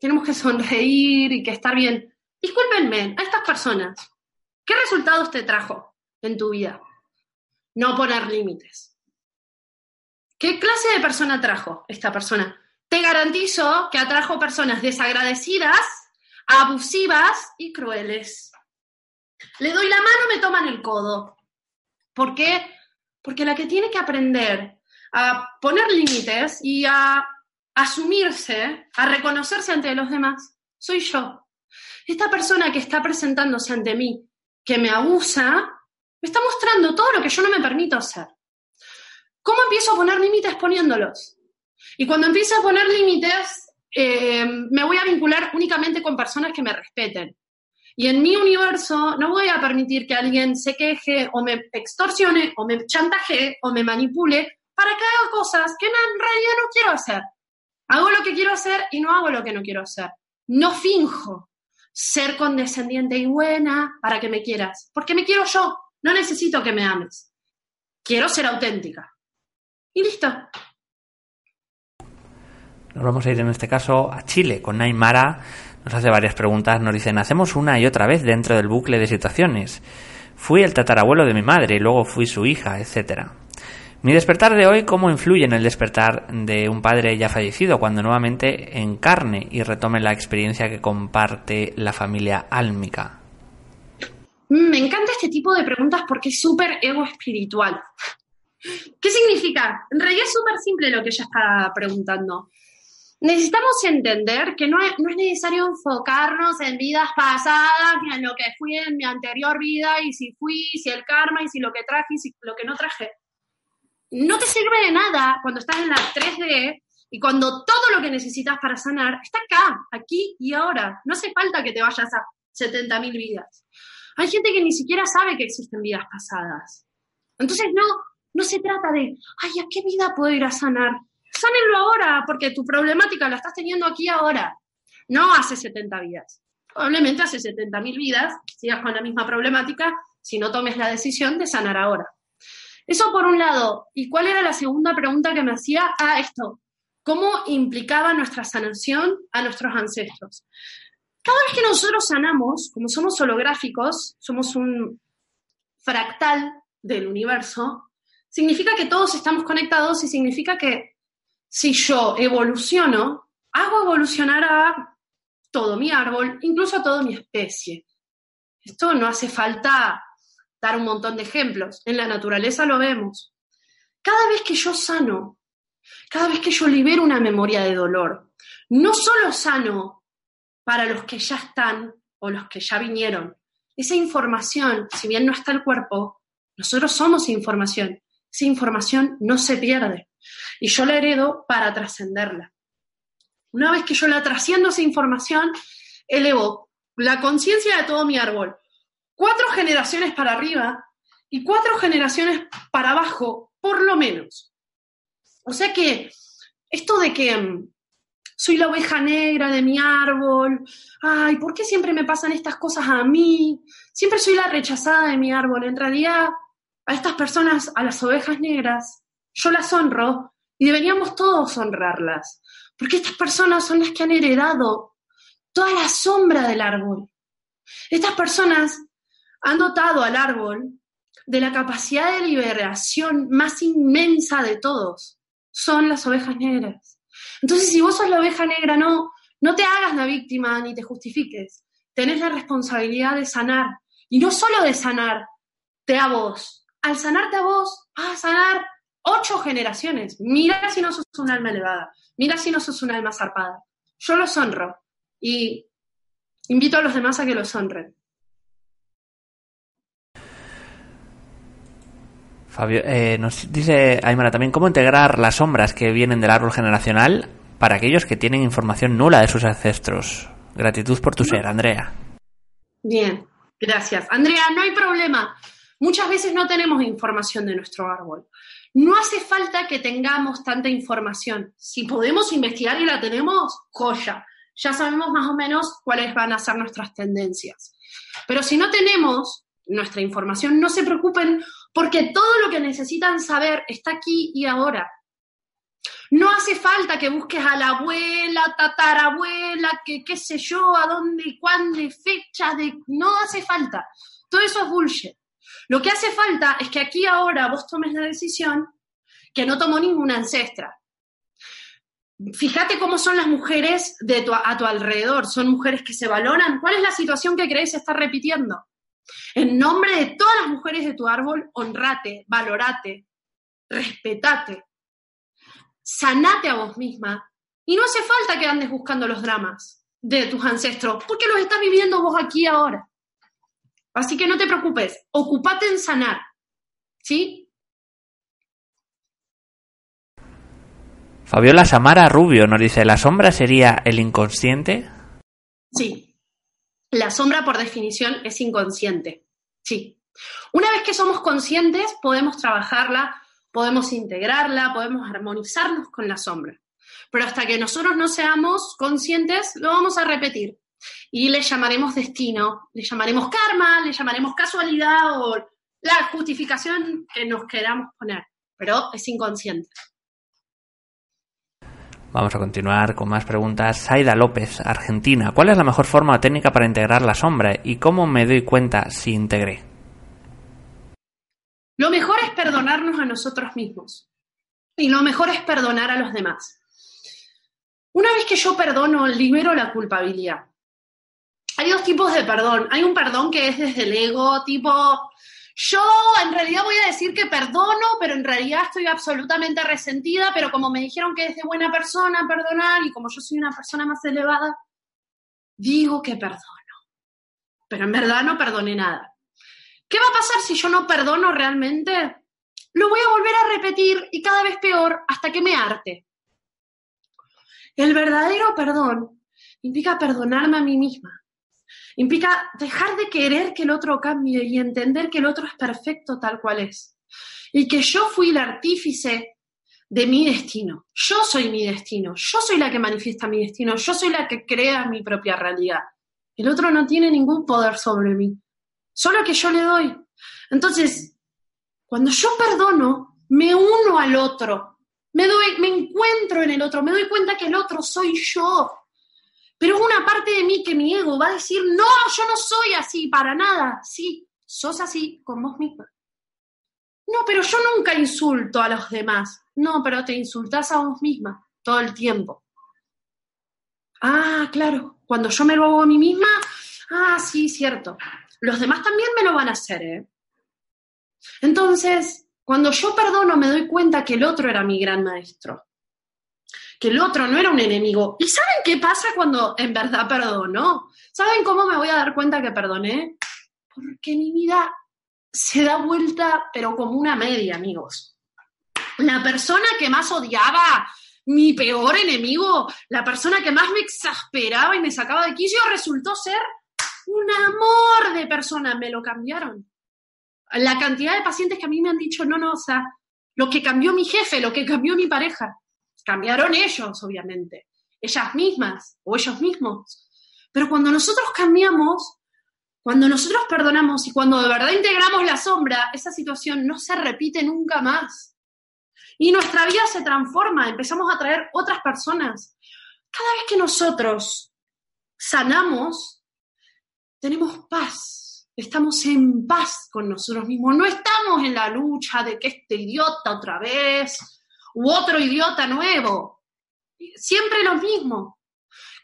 tenemos que sonreír y que estar bien. Discúlpenme, a estas personas, ¿qué resultados te trajo en tu vida? No poner límites. ¿Qué clase de persona trajo esta persona? Te garantizo que atrajo personas desagradecidas, abusivas y crueles. Le doy la mano, me toman el codo. ¿Por qué? Porque la que tiene que aprender a poner límites y a asumirse, a reconocerse ante los demás, soy yo. Esta persona que está presentándose ante mí, que me abusa, me está mostrando todo lo que yo no me permito hacer. ¿Cómo empiezo a poner límites? Poniéndolos. Y cuando empiezo a poner límites, eh, me voy a vincular únicamente con personas que me respeten. Y en mi universo no voy a permitir que alguien se queje, o me extorsione, o me chantajee, o me manipule, para que haga cosas que en realidad no quiero hacer. Hago lo que quiero hacer y no hago lo que no quiero hacer. No finjo ser condescendiente y buena para que me quieras, porque me quiero yo, no necesito que me ames. Quiero ser auténtica. Y listo. Nos vamos a ir en este caso a Chile con Naimara. Nos hace varias preguntas, nos dicen, hacemos una y otra vez dentro del bucle de situaciones. Fui el tatarabuelo de mi madre, luego fui su hija, etcétera. Mi despertar de hoy, ¿cómo influye en el despertar de un padre ya fallecido cuando nuevamente encarne y retome la experiencia que comparte la familia álmica? Me encanta este tipo de preguntas porque es súper ego espiritual. ¿Qué significa? En realidad es súper simple lo que ella está preguntando. Necesitamos entender que no es, no es necesario enfocarnos en vidas pasadas, ni en lo que fui en mi anterior vida, y si fui, si el karma, y si lo que traje, y si lo que no traje. No te sirve de nada cuando estás en la tres D y cuando todo lo que necesitas para sanar está acá, aquí y ahora. No hace falta que te vayas a setenta mil vidas. Hay gente que ni siquiera sabe que existen vidas pasadas. Entonces no, no se trata de, ay, ¿a qué vida puedo ir a sanar? Sánenlo ahora porque tu problemática la estás teniendo aquí ahora. No hace setenta vidas. Probablemente hace setenta mil vidas, sigas con la misma problemática si no tomes la decisión de sanar ahora. Eso por un lado. ¿Y cuál era la segunda pregunta que me hacía? Ah, esto. ¿Cómo implicaba nuestra sanación a nuestros ancestros? Cada vez que nosotros sanamos, como somos holográficos, somos un fractal del universo, significa que todos estamos conectados y significa que si yo evoluciono, hago evolucionar a todo mi árbol, incluso a toda mi especie. Esto no hace falta dar un montón de ejemplos. En la naturaleza lo vemos. Cada vez que yo sano, cada vez que yo libero una memoria de dolor, no solo sano para los que ya están o los que ya vinieron. Esa información, si bien no está el cuerpo, nosotros somos información. Esa información no se pierde y yo la heredo para trascenderla. Una vez que yo la trasciendo esa información, elevo la conciencia de todo mi árbol. Cuatro generaciones para arriba y cuatro generaciones para abajo, por lo menos. O sea que esto de que um, soy la oveja negra de mi árbol, ay, ¿por qué siempre me pasan estas cosas a mí? Siempre soy la rechazada de mi árbol. En realidad, a estas personas, a las ovejas negras, yo las honro y deberíamos todos honrarlas, porque estas personas son las que han heredado toda la sombra del árbol. Estas personas han dotado al árbol de la capacidad de liberación más inmensa de todos. Son las ovejas negras. Entonces, si vos sos la oveja negra, no, no te hagas la víctima ni te justifiques. Tenés la responsabilidad de sanar. Y no solo de sanarte a vos. Al sanarte a vos, vas a sanar ocho generaciones. Mira si no sos un alma elevada. Mira si no sos un alma zarpada. Yo los honro. Y invito a los demás a que los honren. Fabio, eh, nos dice Aymara también, ¿cómo integrar las sombras que vienen del árbol generacional para aquellos que tienen información nula de sus ancestros? Gratitud por tu ser, Andrea. Bien, gracias. Andrea, no hay problema. Muchas veces no tenemos información de nuestro árbol. No hace falta que tengamos tanta información. Si podemos investigar y la tenemos, joya. Ya sabemos más o menos cuáles van a ser nuestras tendencias. Pero si no tenemos nuestra información, no se preocupen, porque todo lo que necesitan saber está aquí y ahora. No hace falta que busques a la abuela, tatarabuela, que qué sé yo, a dónde y cuándo, fecha de... No hace falta. Todo eso es bullshit. Lo que hace falta es que aquí ahora vos tomes la decisión que no tomó ninguna ancestra. Fíjate cómo son las mujeres de tu, a tu alrededor. Son mujeres que se valoran. ¿Cuál es la situación que crees estar repitiendo? En nombre de todas las mujeres de tu árbol, honrate, valorate, respetate, sanate a vos misma. Y no hace falta que andes buscando los dramas de tus ancestros, porque los estás viviendo vos aquí ahora. Así que no te preocupes, ocúpate en sanar, ¿sí? Fabiola Samara Rubio nos dice, ¿la sombra sería el inconsciente? Sí, la sombra por definición es inconsciente, sí. Una vez que somos conscientes podemos trabajarla, podemos integrarla, podemos armonizarnos con la sombra. Pero hasta que nosotros no seamos conscientes lo vamos a repetir. Y le llamaremos destino, le llamaremos karma, le llamaremos casualidad o la justificación que nos queramos poner, pero es inconsciente. Vamos a continuar con más preguntas. Saida López, Argentina. ¿Cuál es la mejor forma o técnica para integrar la sombra y cómo me doy cuenta si integré? Lo mejor es perdonarnos a nosotros mismos y lo mejor es perdonar a los demás. Una vez que yo perdono, libero la culpabilidad. Hay dos tipos de perdón. Hay un perdón que es desde el ego, tipo, yo en realidad voy a decir que perdono, pero en realidad estoy absolutamente resentida, pero como me dijeron que es de buena persona perdonar, y como yo soy una persona más elevada, digo que perdono. Pero en verdad no perdoné nada. ¿Qué va a pasar si yo no perdono realmente? Lo voy a volver a repetir y cada vez peor hasta que me harte. El verdadero perdón implica perdonarme a mí misma. Implica dejar de querer que el otro cambie y entender que el otro es perfecto tal cual es. Y que yo fui el artífice de mi destino. Yo soy mi destino. Yo soy la que manifiesta mi destino. Yo soy la que crea mi propia realidad. El otro no tiene ningún poder sobre mí. Solo que yo le doy. Entonces, cuando yo perdono, me uno al otro. Me doy, me encuentro en el otro. Me doy cuenta que el otro soy yo. Pero una una parte de mí que mi ego va a decir, no, yo no soy así, para nada. Sí, sos así con vos misma. No, pero yo nunca insulto a los demás. No, pero te insultás a vos misma todo el tiempo. Ah, claro, cuando yo me lo hago a mí misma, ah, sí, cierto. Los demás también me lo van a hacer, ¿eh? Entonces, cuando yo perdono, me doy cuenta que el otro era mi gran maestro. Que el otro no era un enemigo. ¿Y saben qué pasa cuando en verdad perdono? ¿Saben cómo me voy a dar cuenta que perdoné? Porque mi vida se da vuelta, pero como una media, amigos. La persona que más odiaba, mi peor enemigo, la persona que más me exasperaba y me sacaba de quicio, resultó ser un amor de persona. Me lo cambiaron. La cantidad de pacientes que a mí me han dicho, no, no, o sea, lo que cambió mi jefe, lo que cambió mi pareja, cambiaron ellos, obviamente, ellas mismas o ellos mismos. Pero cuando nosotros cambiamos, cuando nosotros perdonamos y cuando de verdad integramos la sombra, esa situación no se repite nunca más. Y nuestra vida se transforma, empezamos a atraer otras personas. Cada vez que nosotros sanamos, tenemos paz. Estamos en paz con nosotros mismos, no estamos en la lucha de que este idiota otra vez, u otro idiota nuevo, siempre lo mismo.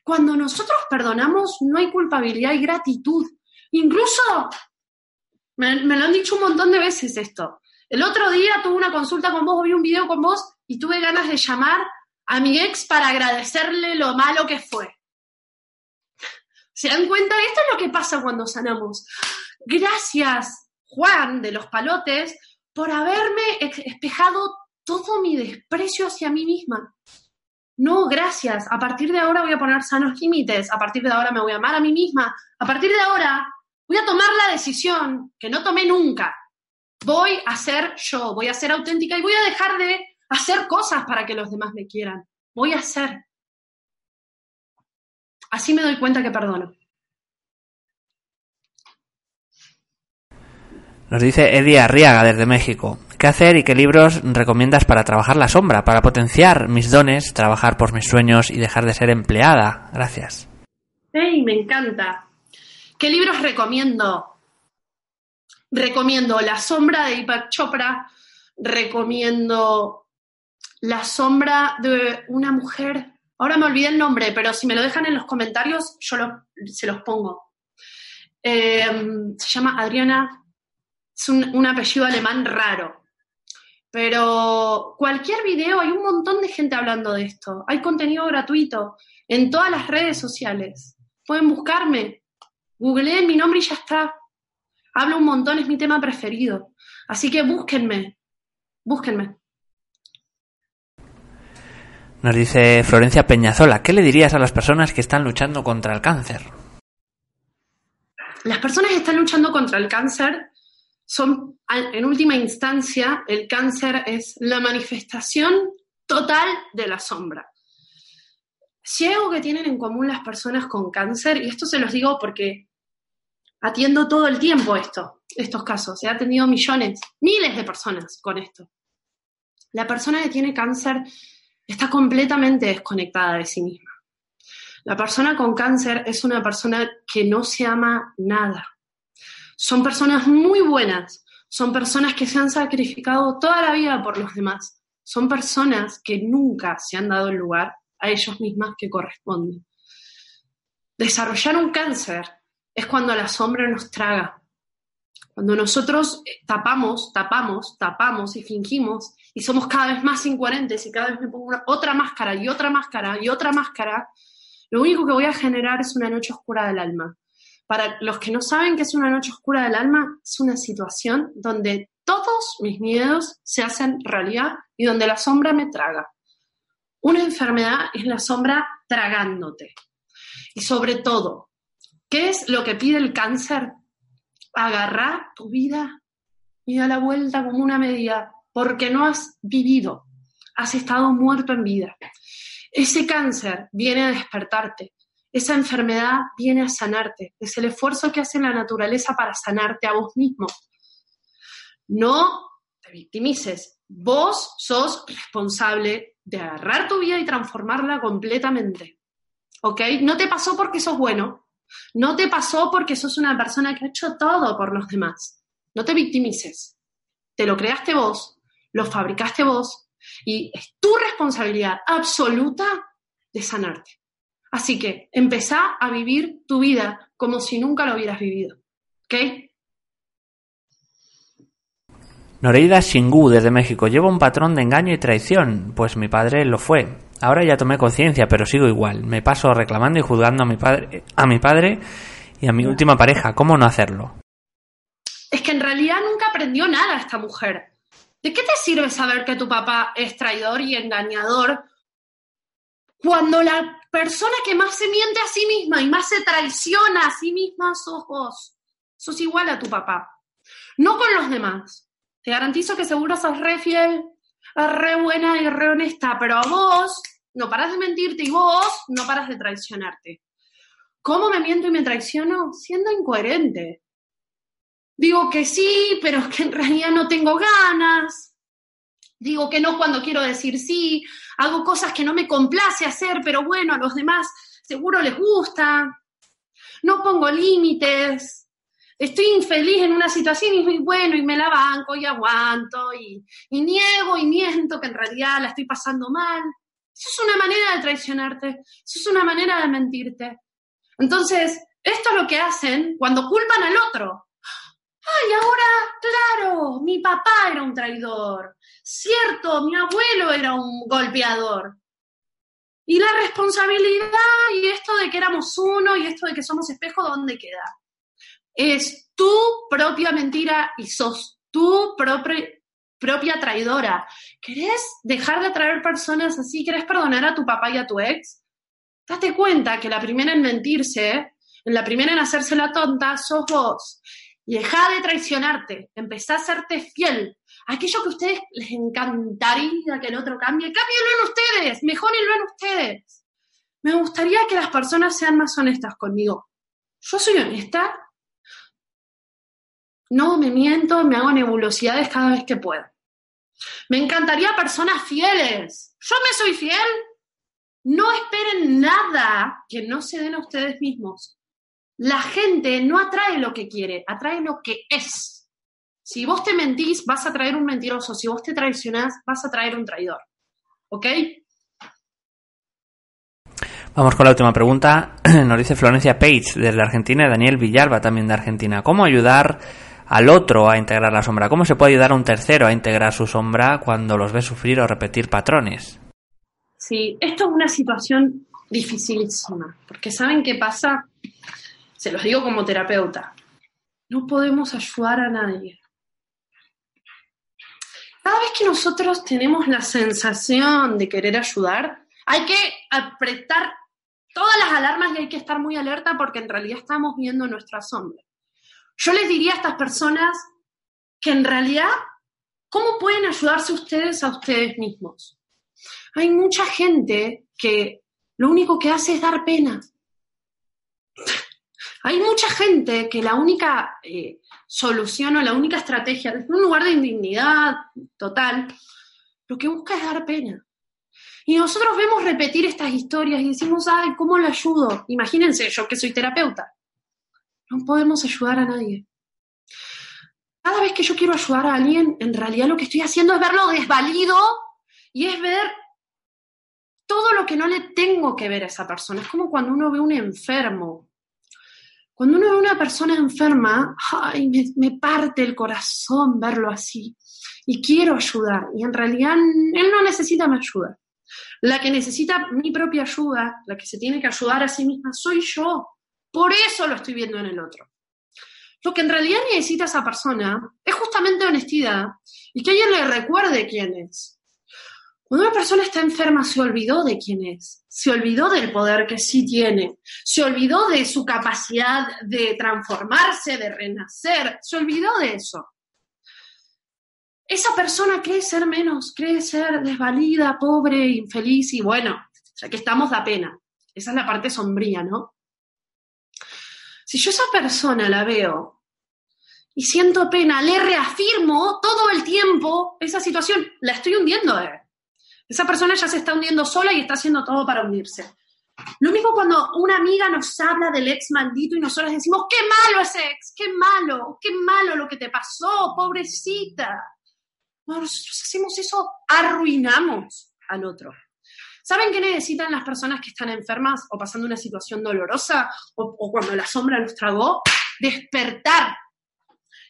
Cuando nosotros perdonamos no hay culpabilidad, hay gratitud. Incluso, me, me lo han dicho un montón de veces esto, el otro día tuve una consulta con vos, o vi un video con vos, y tuve ganas de llamar a mi ex para agradecerle lo malo que fue. ¿Se dan cuenta? Esto es lo que pasa cuando sanamos. Gracias, Juan de los Palotes, por haberme espejado todo mi desprecio hacia mí misma. No, gracias. A partir de ahora voy a poner sanos límites. A partir de ahora me voy a amar a mí misma. A partir de ahora voy a tomar la decisión que no tomé nunca. Voy a ser yo, voy a ser auténtica y voy a dejar de hacer cosas para que los demás me quieran. Voy a ser. Así me doy cuenta que perdono. Nos dice Eddie Arriaga desde México. ¿Qué hacer y qué libros recomiendas para trabajar la sombra, para potenciar mis dones, trabajar por mis sueños y dejar de ser empleada? Gracias. ¡Ey, me encanta! ¿Qué libros recomiendo? Recomiendo La sombra de Deepak Chopra, recomiendo La sombra de una mujer... Ahora me olvidé el nombre, pero si me lo dejan en los comentarios, yo lo, se los pongo. Eh, se llama Adriana, es un, un apellido alemán raro. Pero cualquier video, hay un montón de gente hablando de esto. Hay contenido gratuito en todas las redes sociales. Pueden buscarme, googleen mi nombre y ya está. Hablo un montón, es mi tema preferido. Así que búsquenme, búsquenme. Nos dice Florencia Peñazola, ¿qué le dirías a las personas que están luchando contra el cáncer? Las personas que están luchando contra el cáncer son, en última instancia, el cáncer es la manifestación total de la sombra. Si hay algo que tienen en común las personas con cáncer, y esto se los digo porque atiendo todo el tiempo esto, estos casos, he atendido millones, miles de personas con esto. La persona que tiene cáncer está completamente desconectada de sí misma. La persona con cáncer es una persona que no se ama nada. Son personas muy buenas, son personas que se han sacrificado toda la vida por los demás, son personas que nunca se han dado el lugar a ellos mismas que corresponde. Desarrollar un cáncer es cuando la sombra nos traga, cuando nosotros tapamos, tapamos, tapamos y fingimos, y somos cada vez más incoherentes y cada vez me pongo una, otra máscara y otra máscara y otra máscara, lo único que voy a generar es una noche oscura del alma. Para los que no saben qué es una noche oscura del alma, es una situación donde todos mis miedos se hacen realidad y donde la sombra me traga. Una enfermedad es la sombra tragándote. Y sobre todo, ¿qué es lo que pide el cáncer? Agarrar tu vida y da la vuelta como una media. Porque no has vivido, has estado muerto en vida. Ese cáncer viene a despertarte, esa enfermedad viene a sanarte, es el esfuerzo que hace la naturaleza para sanarte a vos mismo. No te victimices, vos sos responsable de agarrar tu vida y transformarla completamente. ¿ok? No te pasó porque sos bueno, no te pasó porque sos una persona que ha hecho todo por los demás. No te victimices, te lo creaste vos, lo fabricaste vos y es tu responsabilidad absoluta de sanarte. Así que empezá a vivir tu vida como si nunca lo hubieras vivido, ¿ok? Noreida Xingú, desde México. Llevo un patrón de engaño y traición, pues mi padre lo fue. Ahora ya tomé conciencia, pero sigo igual. Me paso reclamando y juzgando a mi padre, a mi padre y a mi última pareja. ¿Cómo no hacerlo? Es que en realidad nunca aprendió nada esta mujer. ¿De qué te sirve saber que tu papá es traidor y engañador cuando la persona que más se miente a sí misma y más se traiciona a sí misma sos vos? Sos igual a tu papá. No con los demás. Te garantizo que seguro sos re fiel, re buena y re honesta, pero a vos no parás de mentirte y vos no parás de traicionarte. ¿Cómo me miento y me traiciono? Siendo incoherente. Digo que sí, pero es que en realidad no tengo ganas. Digo que no cuando quiero decir sí. Hago cosas que no me complace hacer, pero bueno, a los demás seguro les gusta. No pongo límites. Estoy infeliz en una situación y bueno, y me la banco y aguanto y, y niego y miento que en realidad la estoy pasando mal. Eso es una manera de traicionarte, eso es una manera de mentirte. Entonces, esto es lo que hacen cuando culpan al otro. ¡Ay, ahora, claro, mi papá era un traidor! Cierto, mi abuelo era un golpeador. Y la responsabilidad y esto de que éramos uno y esto de que somos espejo, ¿dónde queda? Es tu propia mentira y sos tu propia, propia traidora. ¿Querés dejar de atraer personas así? ¿Querés perdonar a tu papá y a tu ex? Date cuenta que la primera en mentirse, en la primera en hacerse la tonta, sos vos. Y dejá de traicionarte, empezá a serte fiel. Aquello que a ustedes les encantaría que el otro cambie, cámbienlo en ustedes, mejórenlo en ustedes. Me gustaría que las personas sean más honestas conmigo. Yo soy honesta. No me miento, me hago nebulosidades cada vez que puedo. Me encantaría personas fieles. Yo me soy fiel. No esperen nada que no se den a ustedes mismos. La gente no atrae lo que quiere, atrae lo que es. Si vos te mentís, vas a traer un mentiroso. Si vos te traicionás, vas a traer un traidor. ¿Ok? Vamos con la última pregunta. Nos dice Florencia Page, desde Argentina, y Daniel Villalba, también de Argentina. ¿Cómo ayudar al otro a integrar la sombra? ¿Cómo se puede ayudar a un tercero a integrar su sombra cuando los ve sufrir o repetir patrones? Sí, esto es una situación dificilísima, porque ¿saben qué pasa? Se los digo como terapeuta. No podemos ayudar a nadie. Cada vez que nosotros tenemos la sensación de querer ayudar, hay que apretar todas las alarmas y hay que estar muy alerta porque en realidad estamos viendo nuestra sombra. Yo les diría a estas personas que en realidad, ¿cómo pueden ayudarse ustedes a ustedes mismos? Hay mucha gente que lo único que hace es dar pena. Hay mucha gente que la única eh, solución o la única estrategia, desde un lugar de indignidad total, lo que busca es dar pena. Y nosotros vemos repetir estas historias y decimos, ay, ¿cómo le ayudo? Imagínense, yo que soy terapeuta. No podemos ayudar a nadie. Cada vez que yo quiero ayudar a alguien, en realidad lo que estoy haciendo es verlo desvalido y es ver todo lo que no le tengo que ver a esa persona. Es como cuando uno ve un enfermo. Cuando uno ve una persona enferma, ay, me, me parte el corazón verlo así. Y quiero ayudar. Y en realidad él no necesita mi ayuda. La que necesita mi propia ayuda, la que se tiene que ayudar a sí misma, soy yo. Por eso lo estoy viendo en el otro. Lo que en realidad necesita esa persona es justamente honestidad y que alguien le recuerde quién es. Cuando una persona está enferma se olvidó de quién es, se olvidó del poder que sí tiene, se olvidó de su capacidad de transformarse, de renacer, se olvidó de eso. Esa persona cree ser menos, cree ser desvalida, pobre, infeliz y bueno, ya que estamos da pena. Esa es la parte sombría, ¿no? Si yo esa persona la veo y siento pena, le reafirmo todo el tiempo esa situación, la estoy hundiendo. Eh. Esa persona ya se está hundiendo sola y está haciendo todo para hundirse. Lo mismo cuando una amiga nos habla del ex maldito y nosotros decimos, ¡qué malo ese ex! ¡Qué malo! ¡Qué malo lo que te pasó! ¡Pobrecita! Cuando nosotros hacemos eso, arruinamos al otro. ¿Saben qué necesitan las personas que están enfermas o pasando una situación dolorosa o, o cuando la sombra los tragó? Despertar.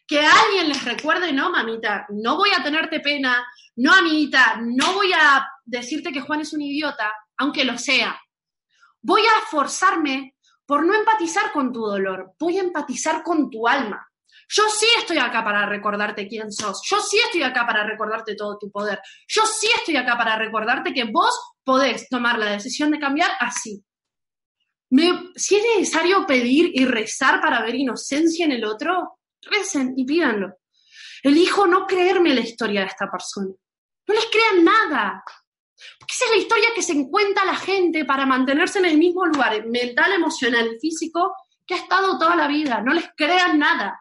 Que alguien les recuerde, no, mamita, no voy a tenerte pena, no, amiguita, no voy a decirte que Juan es un idiota, aunque lo sea. Voy a esforzarme por no empatizar con tu dolor, voy a empatizar con tu alma. Yo sí estoy acá para recordarte quién sos, yo sí estoy acá para recordarte todo tu poder, yo sí estoy acá para recordarte que vos podés tomar la decisión de cambiar así. Me, si es necesario pedir y rezar para ver inocencia en el otro, recen y pídanlo. Elijo no creerme la historia de esta persona. No les crean nada. Porque esa es la historia que se encuentra la gente para mantenerse en el mismo lugar, mental, emocional, físico, que ha estado toda la vida. No les crean nada.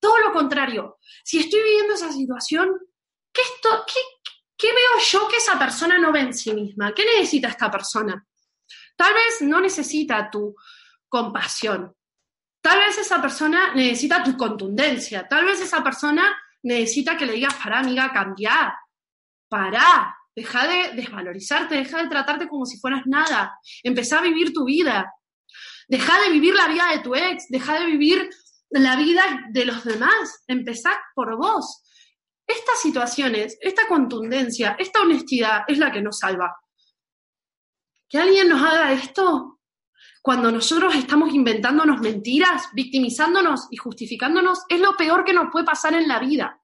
Todo lo contrario. Si estoy viviendo esa situación, ¿qué, esto, qué, qué veo yo que esa persona no ve en sí misma? ¿Qué necesita esta persona? Tal vez no necesita tu compasión. Tal vez esa persona necesita tu contundencia, tal vez esa persona necesita que le digas, pará, amiga, cambiá, pará, dejá de desvalorizarte, dejá de tratarte como si fueras nada, empezá a vivir tu vida, dejá de vivir la vida de tu ex, dejá de vivir la vida de los demás, empezá por vos. Estas situaciones, esta contundencia, esta honestidad es la que nos salva. Que alguien nos haga esto... Cuando nosotros estamos inventándonos mentiras, victimizándonos y justificándonos, es lo peor que nos puede pasar en la vida.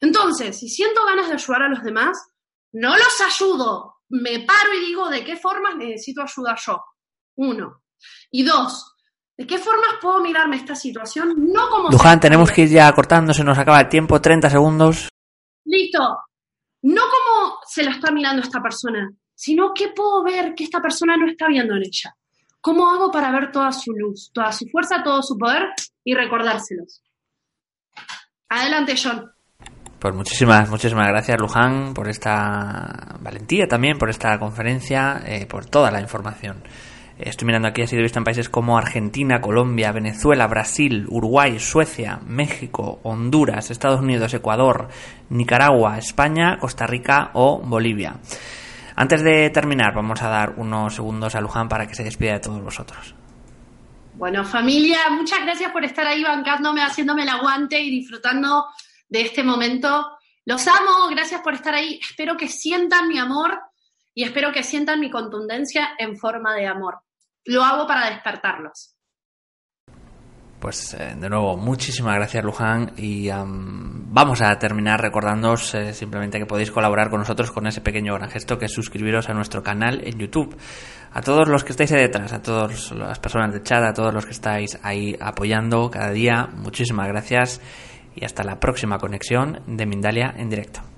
Entonces, si siento ganas de ayudar a los demás, no los ayudo. Me paro y digo, ¿de qué formas necesito ayuda yo? Uno. Y dos, ¿de qué formas puedo mirarme esta situación? No como... Luján, tenemos que ir ya cortando, se nos acaba el tiempo, treinta segundos. Listo. No como se la está mirando esta persona, sino qué puedo ver que esta persona no está viendo en ella. ¿Cómo hago para ver toda su luz, toda su fuerza, todo su poder y recordárselos? Adelante, John. Pues muchísimas, muchísimas gracias, Luján, por esta valentía también, por esta conferencia, eh, por toda la información. Estoy mirando aquí, ha sido vista en países como Argentina, Colombia, Venezuela, Brasil, Uruguay, Suecia, México, Honduras, Estados Unidos, Ecuador, Nicaragua, España, Costa Rica o Bolivia. Antes de terminar, vamos a dar unos segundos a Luján para que se despida de todos vosotros. Bueno, familia, muchas gracias por estar ahí bancándome, haciéndome el aguante y disfrutando de este momento. Los amo, gracias por estar ahí. Espero que sientan mi amor y espero que sientan mi contundencia en forma de amor. Lo hago para despertarlos. Pues eh, de nuevo, muchísimas gracias, Luján, y um, vamos a terminar recordándoos eh, simplemente que podéis colaborar con nosotros con ese pequeño gran gesto que es suscribiros a nuestro canal en YouTube. A todos los que estáis ahí detrás, a todas las personas del chat, a todos los que estáis ahí apoyando cada día, muchísimas gracias y hasta la próxima conexión de Mindalia en directo.